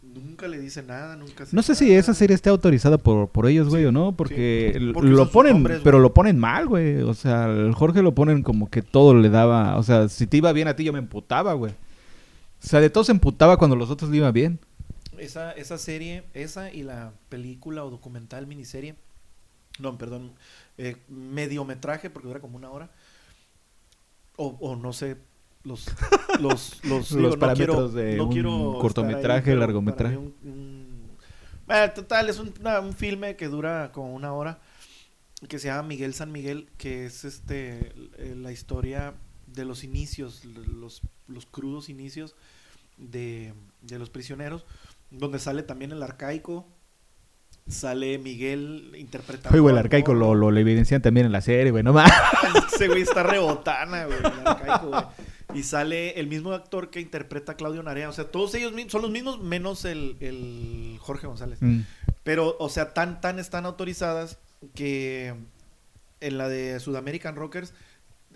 Nunca le dice nada, nunca se... No sé nada. Si esa serie está autorizada por, por ellos, güey, sí, o no, porque, sí, porque lo ponen, hombres, pero lo ponen mal, güey. O sea, el Jorge lo ponen como que todo le daba... O sea, si te iba bien a ti, yo me emputaba, güey. O sea, de todo se emputaba cuando los otros le iban bien. Esa, esa serie, esa y la película o documental, miniserie... No, perdón, eh, mediometraje, porque dura como una hora. O, o no sé... Los, los, los, digo, los parámetros no quiero, de no un quiero cortometraje, ahí, largometraje. Un, un... Bueno, total, es un, una, un filme que dura como una hora, que se llama Miguel San Miguel, que es este la historia de los inicios, los, los crudos inicios de, de los prisioneros, donde sale también el arcaico. Sale Miguel interpretando... Oye, güey, el arcaico lo, lo, lo evidencian también en la serie, güey, no mames. Ese güey está rebotana, güey, el arcaico, güey. Y sale el mismo actor que interpreta a Claudio Narea. O sea, todos ellos son los mismos, menos el, el Jorge González. Mm. Pero, o sea, tan, tan están autorizadas que en la de Sudamerican Rockers,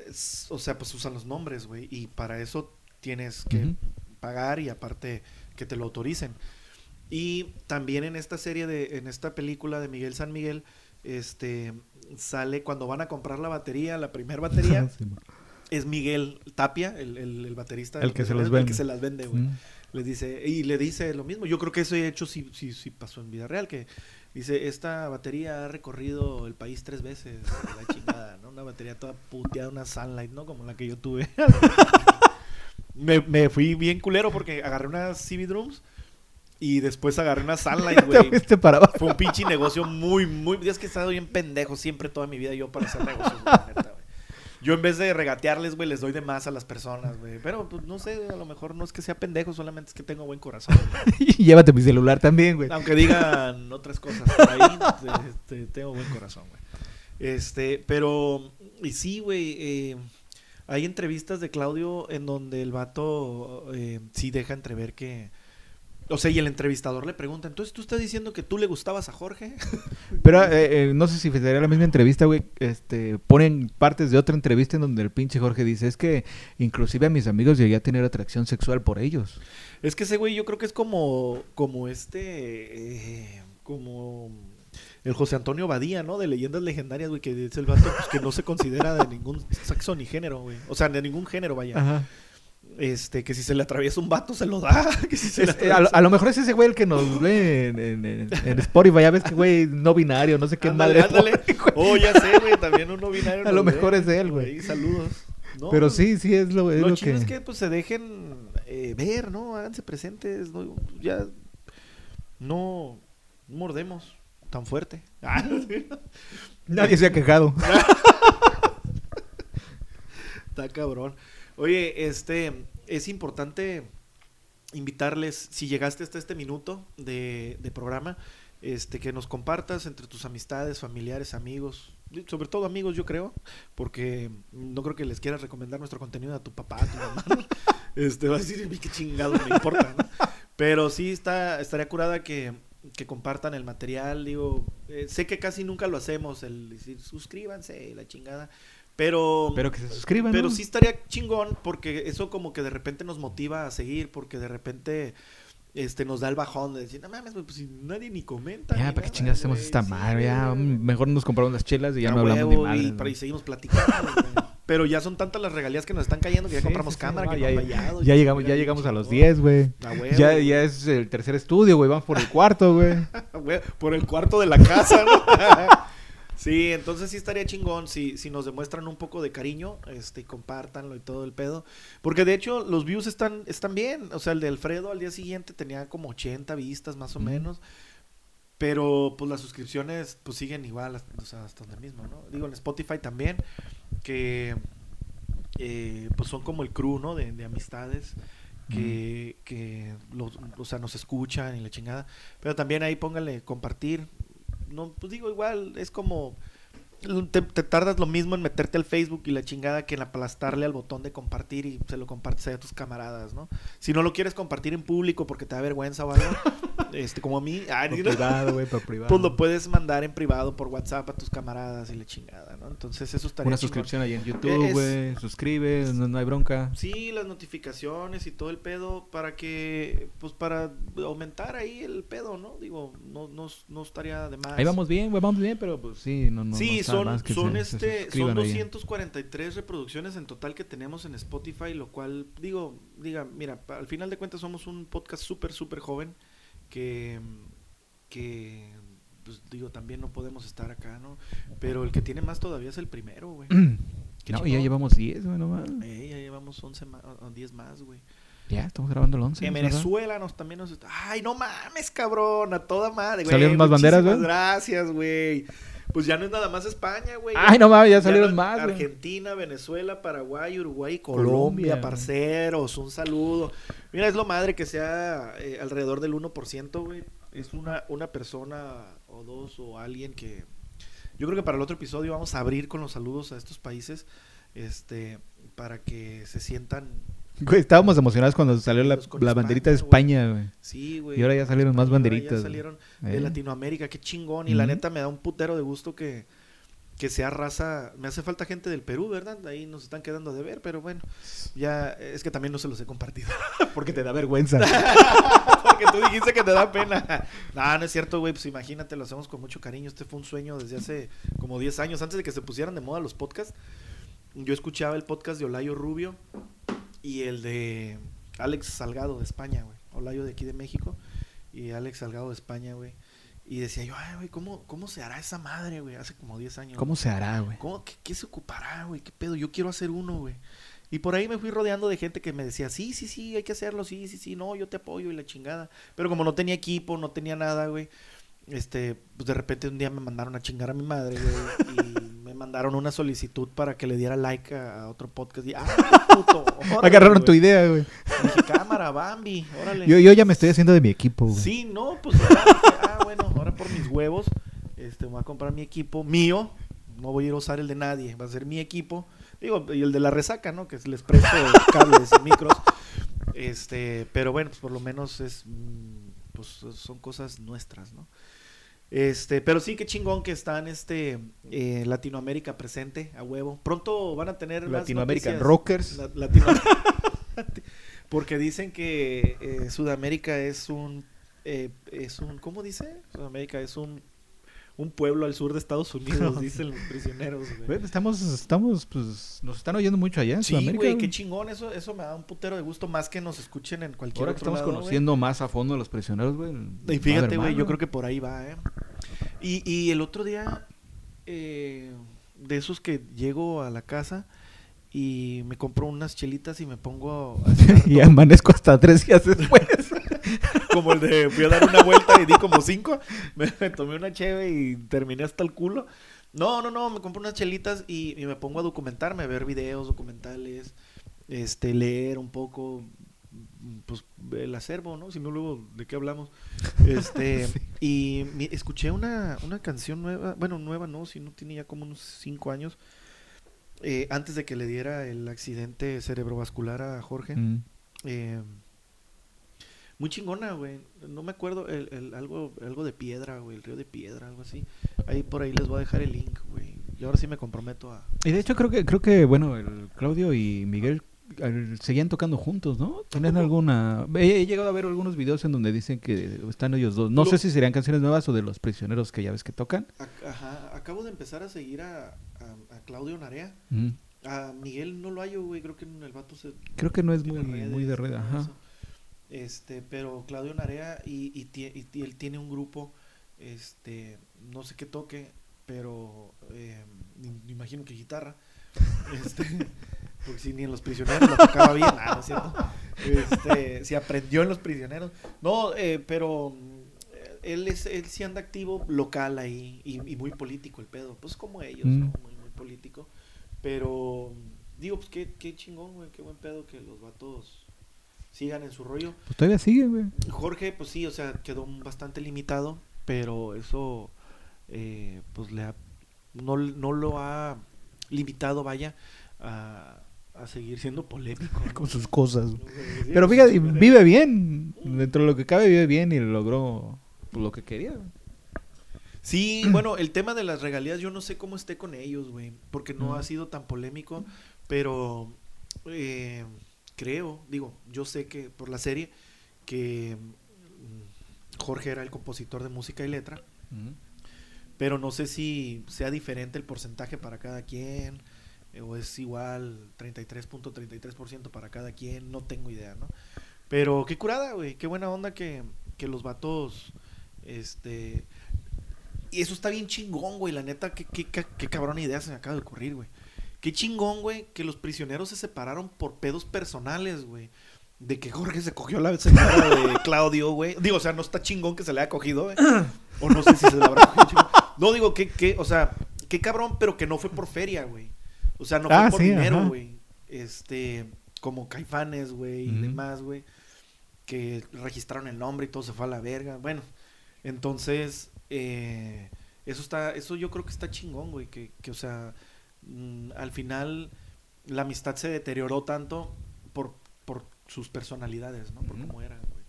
es, o sea, pues usan los nombres, güey. Y para eso tienes que mm-hmm. pagar y aparte que te lo autoricen. Y también en esta serie de, en esta película de Miguel San Miguel, este, sale cuando van a comprar la batería, la primer batería, sí, es Miguel Tapia, el, el, el baterista, el que, el, se los vende. el que se las vende, güey. Mm. Les dice, y le dice lo mismo. Yo creo que ese hecho sí, sí, sí pasó en vida real, que dice, esta batería ha recorrido el país tres veces, la chingada, ¿no? Una batería toda puteada, una Sunlight, ¿no? Como la que yo tuve. me, me fui bien culero porque agarré unas C B Drums y después agarré una Sunlight, güey. Fue un pinche negocio muy, muy... Es que he estado bien pendejo siempre toda mi vida yo para hacer negocios, güey, neta, güey. Yo en vez de regatearles, güey, les doy de más a las personas, güey. Pero, pues, no sé, a lo mejor no es que sea pendejo, solamente es que tengo buen corazón. Y llévate mi celular también, güey. Aunque digan otras cosas por ahí, este, tengo buen corazón, güey. Este, pero... Y sí, güey, eh, hay entrevistas de Claudio en donde el vato eh, sí deja entrever que... O sea, y el entrevistador le pregunta, entonces tú estás diciendo que tú le gustabas a Jorge. Pero eh, eh, no sé si sería la misma entrevista, güey. Este, ponen partes de otra entrevista en donde el pinche Jorge dice, es que inclusive a mis amigos llegué a tener atracción sexual por ellos. Es que ese güey yo creo que es como, como este, eh, como el José Antonio Badía, ¿no? De Leyendas Legendarias, güey, que es el vato pues, que no se considera de ningún sexo ni género, güey. O sea, de ningún género, vaya. Ajá. Este, que si se le atraviesa un vato, se lo da. Que si se es, le a, lo, a lo mejor es ese güey el que nos ve en, en, en, en Spotify. Ya ves que güey no binario, no sé qué ándale, madre. Ándale. Oh, ya sé, güey, también un no binario. A lo mejor ve, es él, güey. Saludos. No, pero sí, sí es lo, es lo, lo chido que... es que pues se dejen eh, ver, ¿no? Háganse presentes. No, ya no mordemos tan fuerte. Ah, ¿sí? Nadie se ha quejado. Está cabrón. Oye, este, es importante invitarles, si llegaste hasta este minuto de, de programa, este, que nos compartas entre tus amistades, familiares, amigos, sobre todo amigos yo creo, porque no creo que les quieras recomendar nuestro contenido a tu papá, a tu mamá, este, vas a decir, qué chingado me importa, ¿no? Pero sí está, estaría curada que, que compartan el material, digo, eh, sé que casi nunca lo hacemos, el decir, suscríbanse, la chingada. Pero, pero que se suscriban, pero ¿no? Sí estaría chingón porque eso como que de repente nos motiva a seguir, porque de repente este nos da el bajón de decir, no mames, pues si nadie ni comenta. Ya, ni ¿para qué chingas hacemos esta sí, madre? Ya, mejor nos compramos las chelas y ya no hablamos ni madre. Y, ¿no? Y seguimos platicando. Pero ya son tantas las regalías que nos están cayendo que ya sí, compramos sí, cámara, sí, no, que ya, vallado, ya, ya llegamos, ya llegamos a los diez, güey. Ya, ya es el tercer estudio, güey, vamos por el cuarto, güey. Por el cuarto de la casa, ¿no? Sí, entonces sí estaría chingón si, si nos demuestran un poco de cariño, este, y compártanlo y todo el pedo, porque de hecho los views están, están bien, o sea, el de Alfredo al día siguiente tenía como ochenta vistas más o mm. menos, pero pues las suscripciones pues siguen igual, o sea, hasta donde mismo, ¿no? Digo, en Spotify también, que eh, pues son como el crew, ¿no? De, de amistades. Que, mm. que los, o sea, nos escuchan y la chingada, pero también ahí pónganle compartir. No, pues digo, igual, es como te, te tardas lo mismo en meterte al Facebook y la chingada que en aplastarle al botón de compartir y se lo compartes a tus camaradas, ¿no? Si no lo quieres compartir en público porque te da vergüenza o algo, este, como a mí, ay, por privado, güey, por privado. Pues lo puedes mandar en privado por WhatsApp a tus camaradas y la chingada, ¿no? Entonces eso estaría una chingón. Suscripción ahí en YouTube, güey, suscribe, es, no, no hay bronca. Sí, las notificaciones y todo el pedo para que, pues para aumentar ahí el pedo, ¿no? Digo, no, no, no estaría de más. Ahí vamos bien, güey, vamos bien, pero pues sí, no, no. Sí, no son, son se, este, se son doscientas cuarenta y tres ahí. Reproducciones en total que tenemos en Spotify, lo cual, digo, diga, mira, al final de cuentas somos un podcast súper, súper joven. Que, que pues digo, también no podemos estar acá, ¿no? Pero el que tiene más todavía es el primero, güey. No, chico? Ya llevamos diez, güey, no más. Eh, ya llevamos once más, diez más, güey. Ya, estamos grabando el once. En Venezuela ¿verdad? Nos también nos... Está... Ay, no mames, cabrón, a toda madre, güey. ¿Salieron más banderas, güey? Gracias, güey. Pues ya no es nada más España, güey. Ay, no mames, ya salieron ya no, más, güey. Argentina, Venezuela, Paraguay, Uruguay, Colombia, Colombia, parceros, un saludo. Mira, es lo madre que sea eh, alrededor del uno por ciento, güey. Es una, una persona o dos o alguien que... Yo creo que para el otro episodio vamos a abrir con los saludos a estos países, este, para que se sientan... Güey, estábamos emocionados cuando salió la, la banderita de España, güey. Sí, güey. Y ahora ya salieron más banderitas. Ya salieron de Latinoamérica, qué chingón. Y mm-hmm. la neta me da un putero de gusto que, que sea raza, me hace falta gente del Perú, ¿verdad? Ahí nos están quedando de ver, pero bueno, ya es que también no se los he compartido. Porque te da vergüenza. Porque tú dijiste que te da pena. No, no es cierto, güey, pues imagínate, lo hacemos con mucho cariño. Este fue un sueño desde hace como diez años, antes de que se pusieran de moda los podcasts. Yo escuchaba el podcast de Olayo Rubio y el de Alex Salgado de España, güey. Olayo de aquí de México y Alex Salgado de España, güey. Y decía yo, ay, güey, ¿cómo, ¿cómo se hará esa madre, güey? Hace como diez años. ¿Cómo güey? se hará, güey? ¿Cómo, qué, ¿Qué se ocupará, güey? ¿Qué pedo? Yo quiero hacer uno, güey. Y por ahí me fui rodeando de gente que me decía, sí, sí, sí, hay que hacerlo, sí, sí, sí, no, yo te apoyo y la chingada. Pero como no tenía equipo, no tenía nada, güey, este, pues de repente un día me mandaron a chingar a mi madre, güey, y me mandaron una solicitud para que le diera like a, a otro podcast. Y, ¡ah, qué puto! Órale, agarraron güey. tu idea, güey. Dije, cámara, Bambi, órale. Yo, yo ya me estoy haciendo de mi equipo, güey. Sí, no, pues, ah, bueno, ahora por mis huevos, este, voy a comprar mi equipo mío, no voy a ir a usar el de nadie, va a ser mi equipo. Digo, y el de la resaca, ¿no? Que les presto cables y micros. Este, pero bueno, pues por lo menos es, pues son cosas nuestras, ¿no? Este, pero sí, qué chingón que están este eh, Latinoamérica presente, a huevo. Pronto van a tener Latinoamérica más Rockers. La, Latinoamérica. Porque dicen que eh, Sudamérica es un eh, es un ¿cómo dice? Sudamérica es un un pueblo al sur de Estados Unidos, dicen Los Prisioneros, güey. Estamos, estamos, pues, nos están oyendo mucho allá en sí, Sudamérica. Sí, güey, qué chingón, eso, eso me da un putero de gusto, más que nos escuchen en cualquier Ahora otro que estamos lado, conociendo güey. Más a fondo a Los Prisioneros, güey. Y fíjate, güey, yo creo que por ahí va, ¿eh? Y, y el otro día, eh, de esos que llego a la casa y me compro unas chelitas y me pongo a hacer y amanezco hasta tres días después. Como el de fui a dar una vuelta y di como cinco, me, me tomé una cheve y terminé hasta el culo. No, no, no, me compré unas chelitas y, y me pongo a documentarme, a ver videos, documentales, este, leer un poco, pues, el acervo, ¿no? Si no, luego, ¿de qué hablamos? Este, sí. Y mi, escuché una, una canción nueva, bueno, nueva no, si no tiene ya como unos cinco años, eh, antes de que le diera el accidente cerebrovascular a Jorge, mm. eh... Muy chingona, güey. No me acuerdo, el, el, algo algo de piedra, güey. El río de piedra, algo así. Ahí por ahí les voy a dejar el link, güey. Y ahora sí me comprometo a... Y de hecho creo que, creo que bueno, el Claudio y Miguel el, seguían tocando juntos, ¿no? ¿Tenían alguna...? He, he llegado a ver algunos videos en donde dicen que están ellos dos. No Lo... sé si serían canciones nuevas o de Los Prisioneros que ya ves que tocan. Ajá. Acabo de empezar a seguir a, a, a Claudio Narea. Mm. A Miguel no lo hallo, güey. Creo que el vato se... Creo que no es muy, redes, muy de red, ajá. Eso. Este, pero Claudio Narea y, y, y, y él tiene un grupo, este, no sé qué toque, pero eh, me imagino que guitarra, este, porque si ni en Los Prisioneros la tocaba bien, nada, ¿no es cierto? Este, se aprendió en Los Prisioneros, no, eh, pero él es, él sí anda activo local ahí y, y muy político el pedo, pues como ellos, mm. ¿no? Muy, muy político, pero digo, pues qué, qué chingón, güey, qué buen pedo que los vatos sigan en su rollo. Pues todavía siguen, güey. Jorge, pues sí, o sea, quedó bastante limitado, pero eso, eh, pues le ha, no, no lo ha limitado, vaya, a, a seguir siendo polémico, ¿no? Con sus cosas. No, güey, pero fíjate, sí, vive bien, dentro de lo que cabe vive bien y logró pues, lo que quería. Sí, bueno, el tema de las regalías, yo no sé cómo esté con ellos, güey, porque no mm. ha sido tan polémico, pero... Eh, Creo, digo, yo sé que por la serie que Jorge era el compositor de música y letra, uh-huh. pero no sé si sea diferente el porcentaje para cada quien eh, o es igual treinta y tres punto treinta y tres por ciento para cada quien, no tengo idea, ¿no? Pero qué curada, güey, qué buena onda que, que los vatos, este... Y eso está bien chingón, güey, la neta, qué, qué, qué, qué cabrona idea se me acaba de ocurrir, güey. Qué chingón, güey, que Los Prisioneros se separaron por pedos personales, güey. De que Jorge se cogió la señora de Claudio, güey. Digo, o sea, no está chingón que se le haya cogido, güey. O no sé si se le habrá cogido. No, digo, que, que, o sea, qué cabrón, pero que no fue por feria, güey. O sea, no fue ah, por sí, dinero, ajá. güey. Este, como Caifanes, güey, y uh-huh. demás, güey. Que registraron el nombre y todo se fue a la verga. Bueno, entonces, eh, eso está, eso yo creo que está chingón, güey. Que, que o sea... al final la amistad se deterioró tanto por, por sus personalidades, ¿no? Por mm-hmm. cómo eran, güey.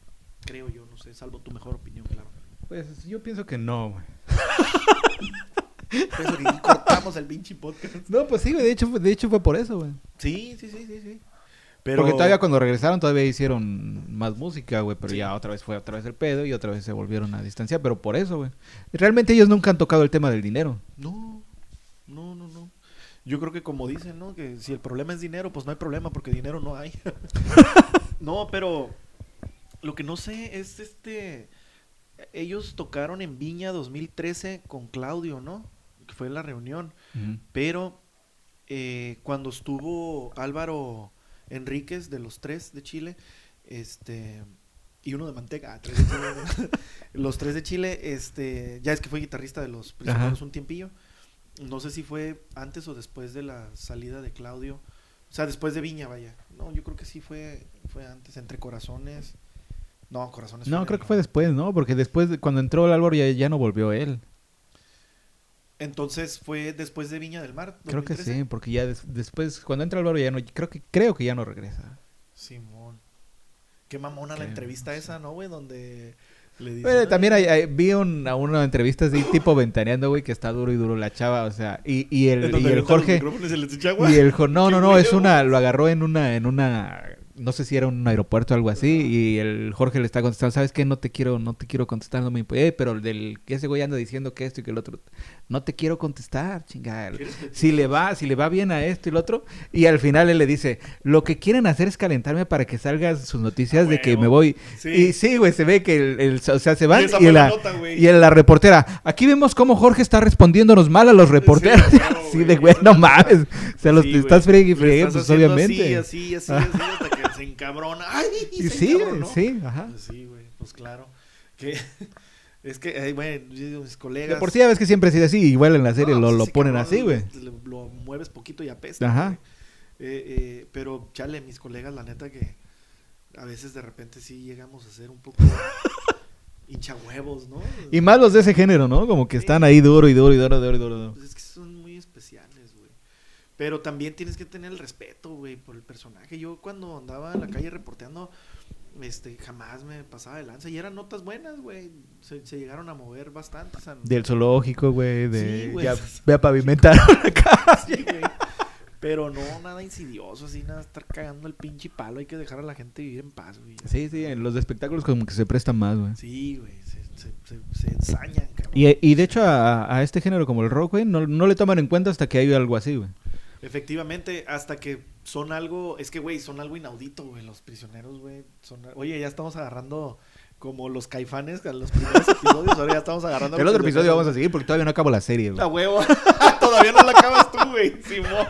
Creo yo, no sé, salvo tu mejor opinión, claro. Pues yo pienso que no, güey. Pues ahorita cortamos grabamos el pinche podcast. No, pues sí, güey. De hecho, de hecho fue por eso, güey. Sí, sí, sí, sí, sí. Pero... porque todavía cuando regresaron todavía hicieron más música, güey. Pero sí, ya otra vez fue otra vez el pedo y otra vez se volvieron a distanciar. Pero por eso, güey. Realmente ellos nunca han tocado el tema del dinero. No, no, no, no. Yo creo que como dicen, ¿no? Que si el problema es dinero, pues no hay problema porque dinero no hay. No, pero lo que no sé es este... ellos tocaron en Viña dos mil trece con Claudio, ¿no? Que fue la reunión. Uh-huh. Pero eh, cuando estuvo Álvaro... Enríquez, de los tres de Chile, este, y uno de Manteca, ah, tres de Chile, los tres de Chile, este, ya es que fue guitarrista de Los Prisioneros un tiempillo, no sé si fue antes o después de la salida de Claudio, o sea, después de Viña, vaya, no, yo creo que sí fue, fue antes, entre Corazones, no, Corazones. No, creo que fue después, ¿no? Porque después, de, cuando entró el Álvaro ya, ya no volvió él. Entonces fue después de Viña del Mar. dos mil trece Creo que sí, porque ya des- después cuando entra Álvaro ya no, creo que creo que ya no regresa. Simón. Qué mamona Qué la entrevista no sé. esa, ¿no, güey? Donde le dice, bueno, también hay, hay, vi un, a una entrevista así tipo ventaneando, güey, que está duro y duro la chava, o sea, y y el y el Jorge y el jo- no, no, no, no, es una lo agarró en una en una no sé si era un aeropuerto o algo así, uh-huh. Y el Jorge le está contestando, ¿sabes qué? No te quiero, no te quiero contestar, no me imp- eh, pero el del, ese güey anda diciendo que esto y que el otro, no te quiero contestar, chingada, si le va, si le va bien a esto y el otro, y al final él le dice, lo que quieren hacer es calentarme para que salgan sus noticias, ah, de que me voy, sí. Y sí, güey, se ve que el, el o sea, se van, y, y, la, nota, y la reportera, aquí vemos cómo Jorge está respondiéndonos mal a los reporteros, sí, claro, así de güey, no mames, o sea, los sí, estás friegue y friegue, pues obviamente. Así, así, así, así, hasta que se encabrona. ¡Ay! Se sí, encabronó. Sí, ajá. Pues sí, güey, pues claro. Que es que, eh, bueno, mis colegas... De por sí, ya ves que siempre es así, igual en la serie no, lo, pues lo ponen cabrón, así, güey. Lo mueves poquito y apesta. Ajá. Eh, eh, pero, chale, mis colegas, la neta que a veces de repente sí llegamos a ser un poco hinchahuevos, ¿no? Y más los de ese género, ¿no? Como que sí, están ahí duro y duro y duro y duro y duro. Pues es que son muy especiales, güey. Pero también tienes que tener el respeto, güey, por el personaje. Yo cuando andaba en la calle reporteando, este, jamás me pasaba de lanza. Y eran notas buenas, güey. Se, se llegaron a mover bastante. O sea, del zoológico, güey. De... sí, güey. Ya, ya pavimentaron la calle. Sí, güey. Pero no, nada insidioso, así, nada, estar cagando el pinche palo. Hay que dejar a la gente vivir en paz, güey. Sí, sí, en los espectáculos como que se prestan más, güey. Sí, güey. Se, se, se ensañan, cabrón. Y, y de hecho a, a este género como el rock, güey, no, no le toman en cuenta hasta que hay algo así, güey. Efectivamente, hasta que son algo... es que, güey, son algo inaudito, güey, Los Prisioneros, güey. Son... oye, ya estamos agarrando como los Caifanes a los primeros episodios. Ahora ya estamos agarrando... el otro episodio vamos a seguir porque todavía no acabo la serie, güey. ¡La huevo! Todavía no la acabas tú, güey. Simón.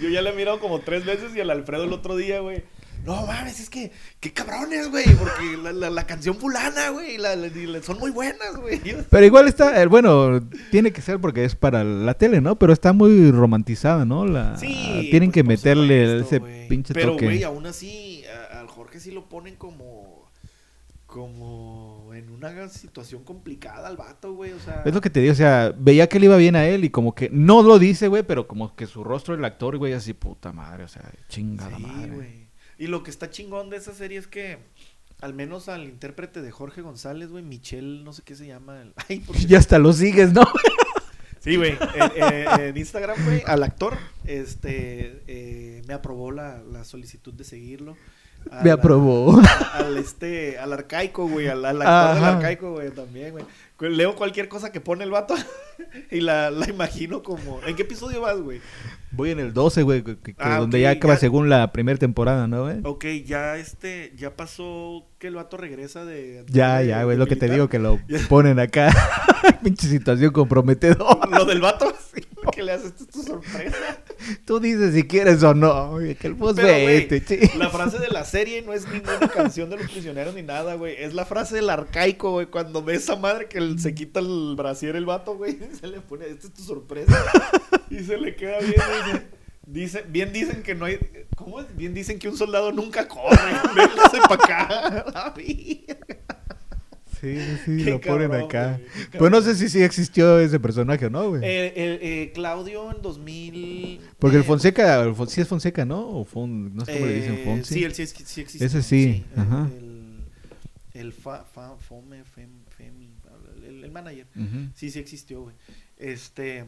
Yo ya la he mirado como tres veces y al Alfredo el otro día, güey. No, mames, es que... ¡qué cabrones, güey! Porque la, la, la canción fulana, güey, la, la, la, son muy buenas, güey. Pero igual está... eh, bueno, tiene que ser porque es para la tele, ¿no? Pero está muy romantizada, ¿no? La, sí. Tienen pues, que meterle esto, ese wey. pinche Pero, toque. Pero, güey, aún así, a, al Jorge sí lo ponen como... como en una situación complicada al vato, güey, o sea... es lo que te digo, o sea, veía que le iba bien a él y como que... no lo dice, güey, pero como que su rostro del actor, güey, así, puta madre, o sea, chingada sí, madre. Sí, güey. Y lo que está chingón de esa serie es que, al menos al intérprete de Jorge González, güey, Michelle, no sé qué se llama. El... ay, porque... y hasta lo sigues, ¿no? Sí, güey. eh, eh, en Instagram, güey, al actor, este, eh, me aprobó la, la solicitud de seguirlo. Me la, aprobó. Al este, al arcaico, güey, al, al actor ajá. del arcaico, güey, también, güey. Leo cualquier cosa que pone el vato y la, la imagino como... ¿en qué episodio vas, güey? Voy en el doce, güey, que, que ah, donde okay, ya acaba ya... según la primera temporada, ¿no, güey? Ok, ya este, ya pasó que el vato regresa de... de ya, de, ya, güey, lo militar. Que te digo, que lo ponen acá. Pinche situación comprometedora. Lo del vato, sí. Que le haces tu, tu sorpresa. Tú dices si quieres o no, güey, que el boss ve este, chis. La frase de la serie no es ninguna canción de Los Prisioneros ni nada, güey. Es la frase del arcaico, güey, cuando ve esa madre que el, se quita el brasier el vato, güey. Se le pone, esta es tu sorpresa. Y se le queda bien, güey. Dice, bien dicen que no hay... ¿cómo es? Bien dicen que un soldado nunca corre. Véngase para acá. La vida. Sí, sí, sí, lo cabrón, ponen acá. Güey, pues no sé si sí existió ese personaje o no, güey. Eh, eh, eh, Claudio en dos mil... porque eh, el Fonseca, el Fon... sí es Fonseca, ¿no? O Fon... no sé cómo eh, le dicen, Fonsi. Sí, él sí, sí existe. Ese sí, sí. Ajá. El, el fa, fa, Fome, Femi, fem, el, el manager. Uh-huh. Sí, sí existió, güey. Este,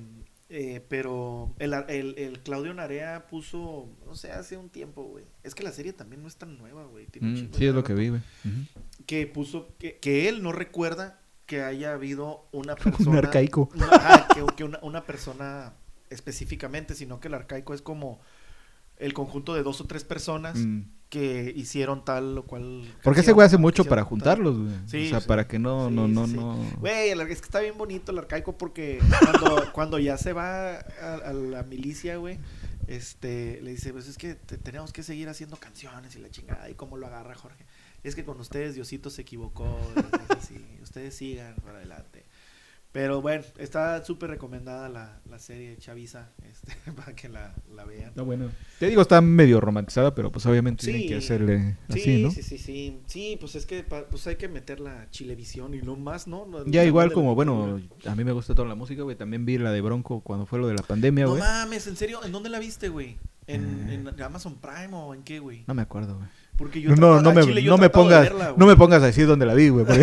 Eh, pero el, el, el Claudio Narea puso, no sé, hace un tiempo, güey. Es que la serie también no es tan nueva, güey. Mm, sí, es lo que vi, güey. Uh-huh. Que puso, que, que él no recuerda que haya habido una persona... un arcaico. Una, ah, que, que una, una persona específicamente, sino que el arcaico es como el conjunto de dos o tres personas... Mm. que hicieron tal o cual... Porque ese güey hace mucho para juntarlos, güey. Sí, o sea, sí, para que no, sí, no, no, sí. no... Güey, es que está bien bonito el arcaico porque cuando, cuando ya se va a, a la milicia, güey, este, le dice, pues es que te, tenemos que seguir haciendo canciones y la chingada, y cómo lo agarra Jorge. Es que con ustedes Diosito se equivocó, así, ustedes sigan para adelante. Pero bueno, está súper recomendada la, la serie Chaviza, este, para que la, la vean. Está bueno. Te digo, está medio romantizada, pero pues obviamente sí, tienen que hacerle sí, así, ¿no? Sí, sí, sí. Sí, pues es que pa, pues hay que meter la Chilevisión y no más, ¿no? no ya igual como, bueno, a mí me gusta toda la música, güey. También vi la de Bronco cuando fue lo de la pandemia, güey. No mames, ¿en serio? ¿En dónde la viste, güey? ¿En, eh... ¿En Amazon Prime o en qué, güey? No me acuerdo, güey. Porque yo... No, no, me, Chile, yo no, me pongas, de verla, no me pongas a decir dónde la vi, güey, porque...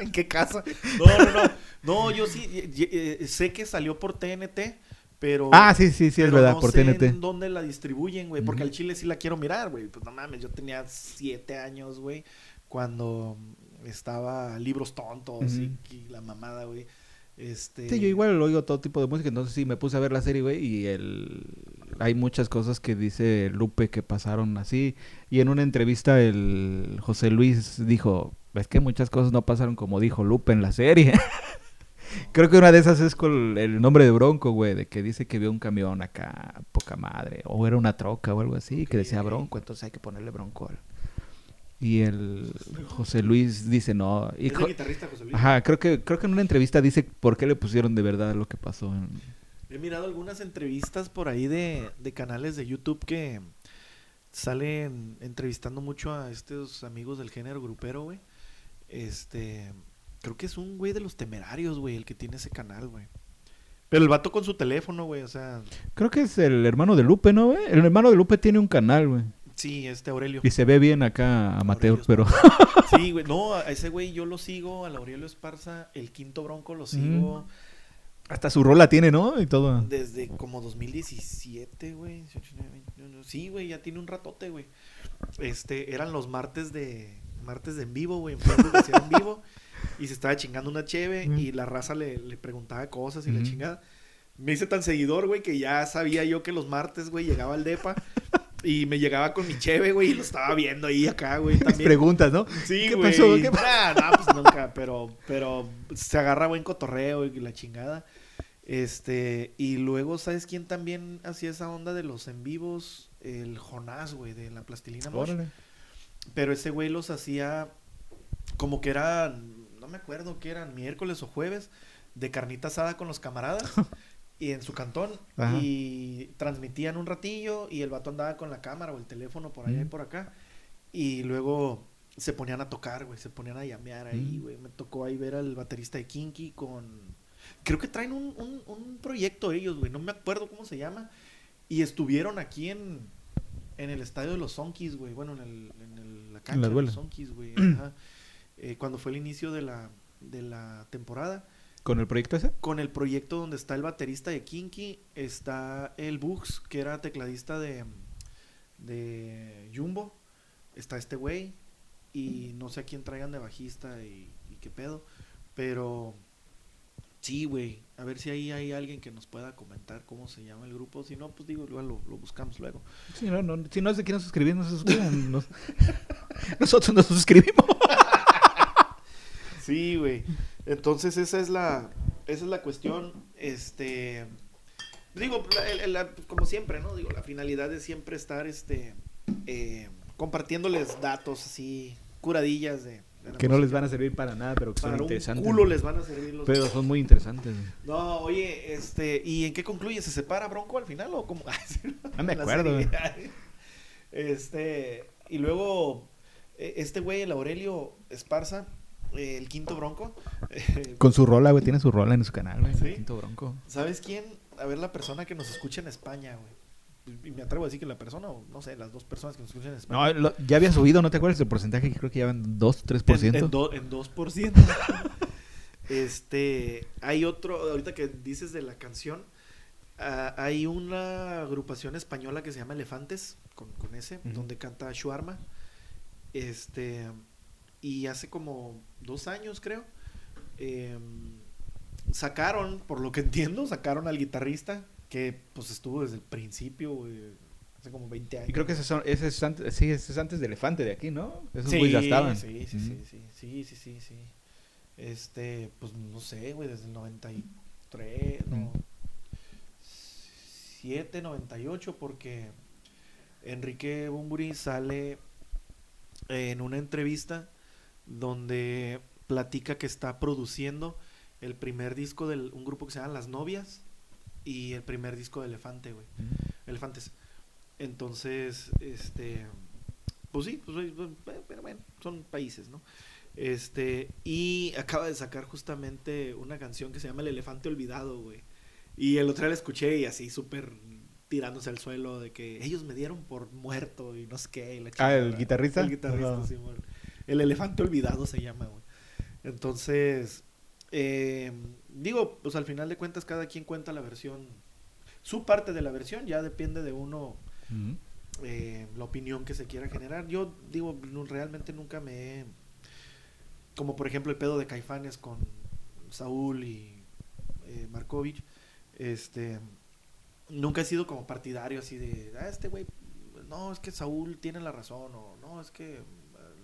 ¿En qué casa? No, no, no. No, yo sí eh, eh, sé que salió por T N T, pero... Ah, sí, sí, sí, es verdad, no por T N T. No sé en dónde la distribuyen, güey, porque uh-huh. al Chile sí la quiero mirar, güey. Pues no mames, yo tenía siete años, güey, cuando estaba Libros Tontos uh-huh. y, y la mamada, güey. Este... Sí, yo igual oigo todo tipo de música, entonces sí, me puse a ver la serie, güey, y el... hay muchas cosas que dice Lupe que pasaron así, y en una entrevista el José Luis dijo... Es que muchas cosas no pasaron como dijo Lupe en la serie. Creo que una de esas es con el nombre de Bronco, güey, de que dice que vio un camión acá, poca madre, o era una troca o algo así, okay, que decía Bronco, entonces hay que ponerle Bronco. Y el José Luis dice no. Y ¿Es co- el guitarrista José Luis? Ajá, creo que, creo que en una entrevista dice por qué le pusieron de verdad lo que pasó. En... He mirado algunas entrevistas por ahí de, de canales de YouTube que salen entrevistando mucho a estos amigos del género grupero, güey. Este, creo que es un güey de Los Temerarios, güey, el que tiene ese canal, güey. Pero el vato con su teléfono, güey, o sea... Creo que es el hermano de Lupe, ¿no, güey? El hermano de Lupe tiene un canal, güey. Sí, este Aurelio. Y se ve bien acá amateur, pero... Sí, güey, no, a ese güey yo lo sigo, al Aurelio Esparza, el Quinto Bronco lo sigo. Mm. Hasta su rola tiene, ¿no? Y todo. Desde como dos mil diecisiete, güey. Sí, güey, ya tiene un ratote, güey. Este, eran los martes de... martes de en vivo, güey, en Facebook hacía en vivo y se estaba chingando una cheve mm. y la raza le, le preguntaba cosas y mm. la chingada. Me hice tan seguidor, güey, que ya sabía yo que los martes, güey, llegaba al depa y me llegaba con mi cheve, güey, y lo estaba viendo ahí acá, güey, también. Mis preguntas, ¿no? Sí, ¿Qué güey. Pasó? ¿Qué pasó? Nah, nah, pues nunca, pero, pero se agarra buen cotorreo y la chingada. Este, y luego, ¿sabes quién también hacía esa onda de los en vivos? El Jonás, güey, de la Plastilina Mosh. Órale. Pero ese güey los hacía como que eran, no me acuerdo qué eran, miércoles o jueves, de carnita asada con los camaradas y en su cantón. Ajá. Y transmitían un ratillo y el vato andaba con la cámara o el teléfono por allá mm. y por acá. Y luego se ponían a tocar, güey, se ponían a llamear ahí, mm. güey. Me tocó ahí ver al baterista de Kinky con... Creo que traen un, un, un proyecto ellos, güey, no me acuerdo cómo se llama. Y estuvieron aquí en... En el estadio de los Sonkis, güey. Bueno, en, el, en el, la cancha la de los Sonkis, güey. Ajá. Eh, cuando fue el inicio de la, de la temporada. ¿Con el proyecto ese? Con el proyecto donde está el baterista de Kinky. Está el Bugs, que era tecladista de, de Jumbo. Está este güey. Y no sé a quién traigan de bajista y, y qué pedo. Pero... Sí, güey. A ver si ahí hay alguien que nos pueda comentar cómo se llama el grupo. Si no, pues digo, lo, lo buscamos luego. Si no, no, si no se quieren suscribir, no se suscriban. Nos... Nosotros nos suscribimos. Sí, güey. Entonces, esa es la esa es la cuestión. Este, digo, la, la, la, como siempre, ¿no? Digo, la finalidad es siempre estar este eh, compartiéndoles datos así, curadillas de... Que no les van a servir para nada, pero que para son interesantes. Para un culo les van a servir los... Pero son muy interesantes. No, oye, este... ¿Y en qué concluye? ¿Se separa Bronco al final o cómo? No me acuerdo. Este... Y luego... Este güey, el Aurelio Esparza, el Quinto Bronco... Con su rola, güey. Tiene su rola en su canal, güey. ¿Sí? El Quinto Bronco. ¿Sabes quién? A ver, la persona que nos escucha en España, güey. Y me atrevo a decir que la persona, o no sé, las dos personas que nos escuchan en España. No, lo, ya había subido, ¿no te acuerdas el porcentaje? Que creo que ya van dos, tres por ciento. En, en, do, en dos por ciento. Este, hay otro, ahorita que dices de la canción, uh, hay una agrupación española que se llama Elefantes, con, con ese, uh-huh. donde canta Shuarma, este, y hace como dos años, creo, eh, sacaron, por lo que entiendo, sacaron al guitarrista, que pues estuvo desde el principio, eh, hace como veinte años. Y creo que ese, son, ese, es antes, sí, ese es antes de Elefante de aquí, ¿no? Esos sí, güeyes ya estaban. Sí, sí, uh-huh. sí, sí, sí, sí, sí, sí. Este, pues no sé, güey, desde el noventa y tres, no, siete, noventa y ocho, porque Enrique Bunbury sale en una entrevista donde platica que está produciendo el primer disco de un grupo que se llama Las Novias y el primer disco de Elefante, güey, mm. Elefantes. Entonces, este, pues sí, pues, pero bueno, son países, ¿no? Este, y acaba de sacar justamente una canción que se llama El Elefante Olvidado, güey. Y el otro día la escuché y así súper tirándose al suelo de que ellos me dieron por muerto y no sé qué. La chica, ah, ¿el ¿verdad? guitarrista? El guitarrista, no. sí, güey. El Elefante Olvidado se llama, güey. Entonces, eh, digo, pues al final de cuentas cada quien cuenta la versión, su parte de la versión, ya depende de uno, mm-hmm. eh, la opinión que se quiera generar. Yo digo, no, realmente nunca me he... Como por ejemplo el pedo de Caifanes con Saúl y eh, Marcovich, este, nunca he sido como partidario así de, ah, este güey, no, es que Saúl tiene la razón, o no, es que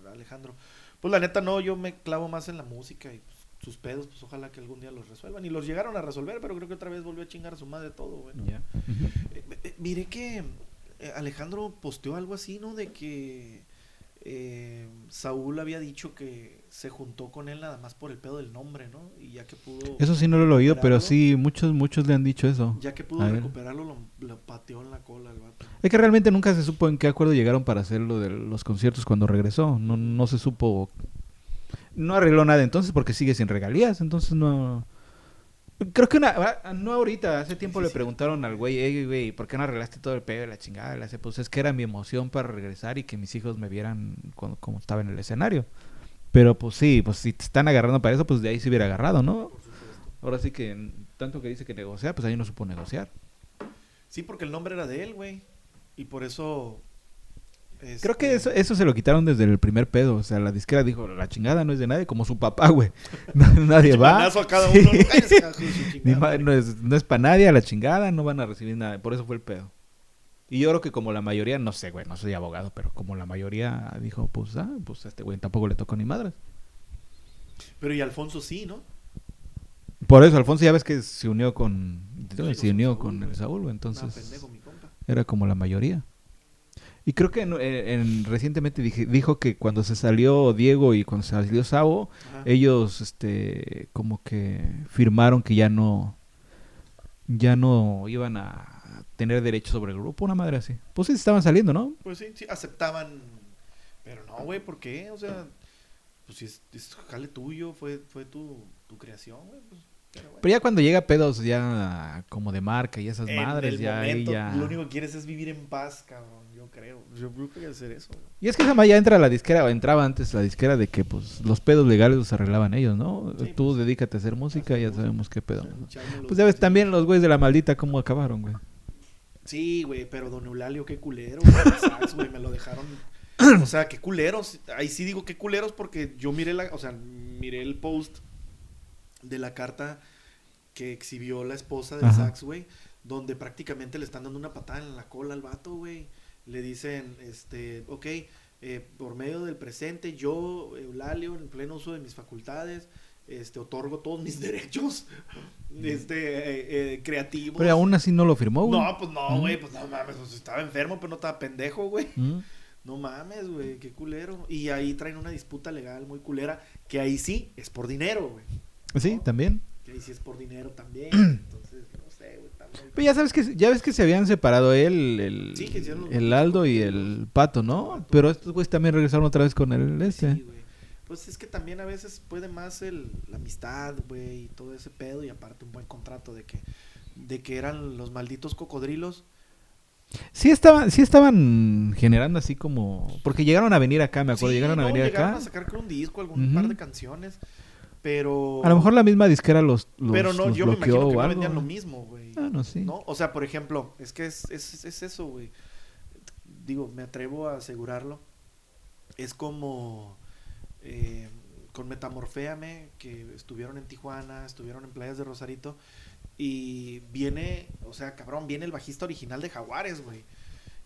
Alejandro, pues la neta no, yo me clavo más en la música y pues, sus pedos, pues ojalá que algún día los resuelvan, y los llegaron a resolver, pero creo que otra vez volvió a chingar a su madre todo, bueno. Yeah. eh, eh, miré que Alejandro posteó algo así, ¿no? De que... Eh, Saúl había dicho que se juntó con él nada más por el pedo del nombre, ¿no? Y ya que pudo... Eso sí no lo he oído, pero sí, muchos, muchos le han dicho eso. Ya que pudo recuperarlo, lo, lo pateó en la cola el vato. Es que realmente nunca se supo en qué acuerdo llegaron para hacer lo de los conciertos cuando regresó. No, no se supo... No arregló nada entonces porque sigue sin regalías, entonces no... Creo que una, no ahorita, hace tiempo sí, le sí. preguntaron al güey, hey, güey, ¿por qué no arreglaste todo el pedo de la chingada? Le hace, pues es que era mi emoción para regresar y que mis hijos me vieran cuando, como estaba en el escenario. Pero pues sí, pues si te están agarrando para eso, pues de ahí se hubiera agarrado, ¿no? Ahora sí que, tanto que dice que negociar, pues ahí no supo negociar. Sí, porque el nombre era de él, güey, y por eso... Este... Creo que eso, eso se lo quitaron desde el primer pedo. O sea, la disquera dijo, la chingada no es de nadie, como su papá, güey. Nadie va. A cada uno. Sí. Chingada, chingada, no, es, no es para nadie, a la chingada, no van a recibir nada. Por eso fue el pedo. Y yo creo que como la mayoría, no sé, güey, no soy abogado, pero como la mayoría dijo, pues, ah, pues a este güey tampoco le tocó ni madre. Pero y Alfonso sí, ¿no? Por eso, Alfonso ya ves que se unió con... Entonces, se unió con, Saúl, con el Saúl, güey. Entonces, pendejo, mi compa. Era como la mayoría. Y creo que en, en, recientemente dije, dijo que cuando se salió Diego y cuando se salió Sabo, ajá. ellos este como que firmaron que ya no ya no iban a tener derecho sobre el grupo, una madre así. Pues sí, estaban saliendo, ¿no? Pues sí, sí aceptaban, pero no, güey, ¿por qué? O sea, pues si es, es jale tuyo, fue fue tu, tu creación, güey, pues. Pero, bueno. Pero ya cuando llega pedos ya como de marca y esas en madres, el ya, momento, ya... Lo único que quieres es vivir en paz, cabrón, yo creo. Yo creo que hay que hacer eso. Güey. Y es que jamás ya entra la disquera, o entraba antes la disquera de que pues los pedos legales los arreglaban ellos, ¿no? Sí, tú pues, dedícate a hacer música, hacer ya música. Sabemos qué pedo. O sea, ¿no? Pues ya ves también los güeyes de la maldita cómo acabaron, güey. Sí, güey, pero don Eulalio, qué culero, güey, sax, güey, me lo dejaron... O sea, qué culeros. Ahí sí digo qué culeros porque yo miré la... O sea, miré el post... de la carta que exhibió la esposa del Sax, güey, donde prácticamente le están dando una patada en la cola al vato, güey. Le dicen, este, ok, eh, por medio del presente, yo, Eulalio, en pleno uso de mis facultades, este, otorgo todos mis derechos, este, eh, eh, creativos. Pero aún así no lo firmó, güey. No, pues no, güey, mm. pues no mames, pues, estaba enfermo, pero no estaba pendejo, güey. Mm. No mames, güey, qué culero. Y ahí traen una disputa legal muy culera, que ahí sí es por dinero, güey. Sí, ¿no? También. Y si es por dinero también, entonces no sé, güey, también. Pero ya sabes que ya ves que se habían separado él, el sí, que el Aldo y el Pato, ¿no? Pato. Pero estos güeyes también regresaron otra vez con el este. Sí, güey. Pues es que también a veces puede más el la amistad, güey, y todo ese pedo y aparte un buen contrato de que de que eran los malditos cocodrilos. Sí estaban, sí estaban generando así como porque llegaron a venir acá, me acuerdo, sí, llegaron no, a venir llegaron acá. Llegaron a sacar con un disco, algún uh-huh. par de canciones. Pero... a lo mejor la misma disquera los, los pero no, los yo me imagino que no vendían lo mismo, güey. Ah, no, sí. ¿No? O sea, por ejemplo, es que es, es, es eso, güey. Digo, me atrevo a asegurarlo. Es como... Eh, con Metamorféame, que estuvieron en Tijuana, estuvieron en Playas de Rosarito. Y viene, o sea, cabrón, viene el bajista original de Jaguares, güey.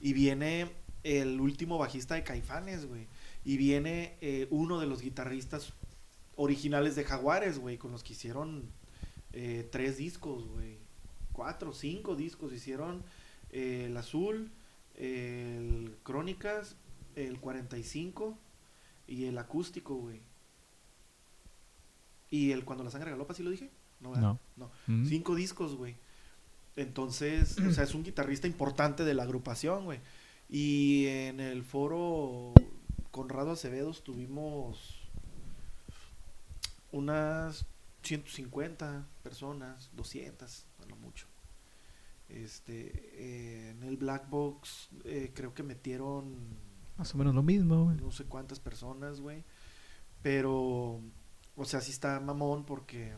Y viene el último bajista de Caifanes, güey. Y viene eh, uno de los guitarristas originales de Jaguares, güey, con los que hicieron eh, tres discos, güey. Cuatro, cinco discos hicieron. Eh, el Azul, eh, el Crónicas, el cuarenta y cinco y el Acústico, güey. Y el Cuando la Sangre Galopa, ¿sí lo dije? No, ¿verdad? No. No. Mm-hmm. Cinco discos, güey. Entonces, o sea, es un guitarrista importante de la agrupación, güey. Y en el foro Conrado Acevedo tuvimos unas ciento cincuenta personas, doscientas, a lo mucho. Este, eh, en el Black Box eh, creo que metieron... más o menos lo mismo, güey. No sé cuántas personas, güey. Pero... o sea, sí está mamón porque...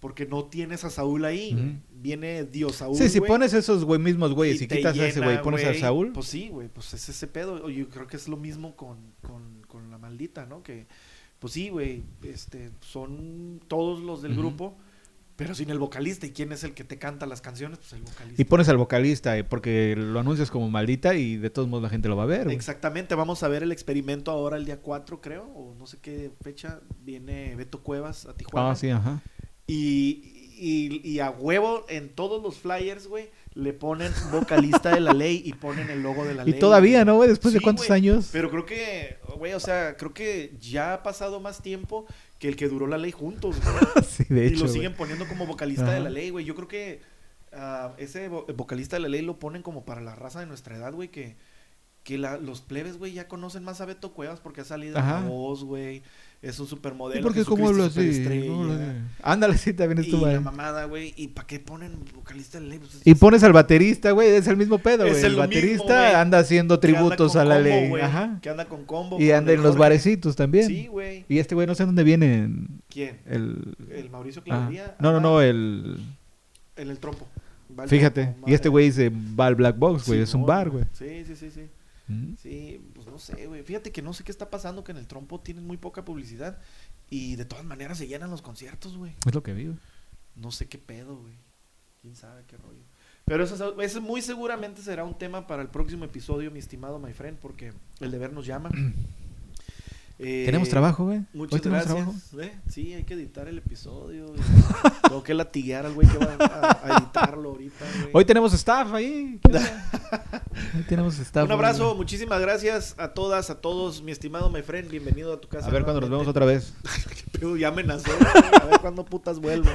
porque no tienes a Saúl ahí. Mm. Viene Dios Saúl, sí, si wey, pones esos güey mismos güeyes y, y quitas llena, a ese güey y pones wey, a Saúl... pues sí, güey. Pues es ese pedo. Yo creo que es lo mismo con, con, con La Maldita, ¿no? Que... pues sí, güey. Este, son todos los del mm-hmm. grupo... pero sin el vocalista. ¿Y quién es el que te canta las canciones? Pues el vocalista. Y pones al vocalista porque lo anuncias como Maldita y de todos modos la gente lo va a ver, güey. Exactamente. Vamos a ver el experimento ahora el día cuatro, creo, o no sé qué fecha. Viene Beto Cuevas a Tijuana. Ah, sí, ajá. Y, y, y a huevo en todos los flyers, güey, le ponen vocalista de La Ley y ponen el logo de La Ley. Y todavía, ¿no, güey? Después sí, de cuántos güey, años. Pero creo que, güey, o sea, creo que ya ha pasado más tiempo que el que duró La Ley juntos, güey. Sí, de hecho, y lo siguen güey. Poniendo como vocalista ajá. de La Ley, güey. Yo creo que uh, ese vo- vocalista de La Ley lo ponen como para la raza de nuestra edad, güey. Que, que la, los plebes, güey, ya conocen más a Beto Cuevas porque ha salido ajá. en La Voz, güey. Es un supermodelo. ¿Y porque como lo superestrella? Ándale, sí, también estuvo ahí. Y la mamada, güey. ¿Y para qué ponen vocalista de La Ley? Pues, y pones al baterista, güey. Es el mismo pedo, güey. El baterista mismo, anda haciendo tributos anda a La combo, Ley. Wey, ajá. Que anda con combo. Y anda en los Jorge. Barecitos también. Sí, güey. Y este güey, no sé dónde viene. ¿Quién? El... el Mauricio Clavería. Ah. No, no, no. El... El El Trompo. Vale. Fíjate. Y este güey se va al Black Box, güey. Sí, es no, un bar, güey. Sí, sí, sí, sí. Sí, pues no sé, güey. Fíjate que no sé qué está pasando, que en el Trompo tienen muy poca publicidad y de todas maneras se llenan los conciertos, güey. Es lo que vi, güey. No sé qué pedo, güey. Quién sabe qué rollo. Pero eso, eso muy seguramente será un tema para el próximo episodio, mi estimado my friend, porque el deber nos llama. Eh, tenemos trabajo, güey. Muchas Hoy gracias. Trabajo. ¿Eh? Sí, hay que editar el episodio. Tengo que latiguear al güey que va a, a editarlo ahorita, güey. Hoy tenemos staff ahí. Hoy tenemos staff. Un abrazo, güey. Muchísimas gracias a todas, a todos. Mi estimado my friend, bienvenido a tu casa. A ver cuando nos vemos otra vez. Qué pedo, ya amenazó. A ver cuándo putas vuelvo.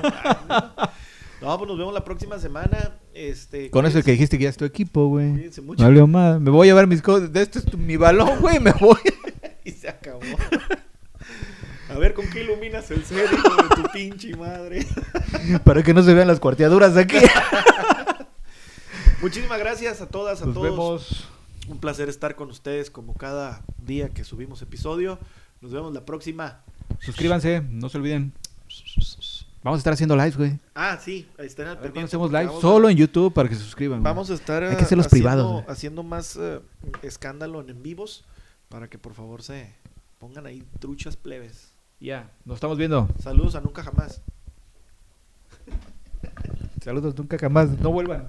No, pues nos vemos la próxima semana. Este, Con eso es? que dijiste que ya es tu equipo, güey. Cuídense mucho. No hableo más. Me voy a llevar mis cosas. De esto es tu, mi balón, güey. Me voy. Y se acabó. A ver, ¿con qué iluminas el cielo de tu pinche madre? Para que no se vean las cuarteaduras de aquí. Muchísimas gracias a todas, a Nos todos. Nos vemos. Un placer estar con ustedes como cada día que subimos episodio. Nos vemos la próxima. Suscríbanse, no se olviden. Vamos a estar haciendo lives, güey. Ah, sí. Ahí están al pendiente. Hacemos live solo a... en YouTube para que se suscriban. Vamos güey. a estar Hay que hacer los haciendo, privados, haciendo más uh, escándalo en, en vivos. Para que por favor se pongan ahí truchas plebes. Ya, yeah, nos estamos viendo. Saludos a Nunca Jamás. Saludos Nunca Jamás, no vuelvan.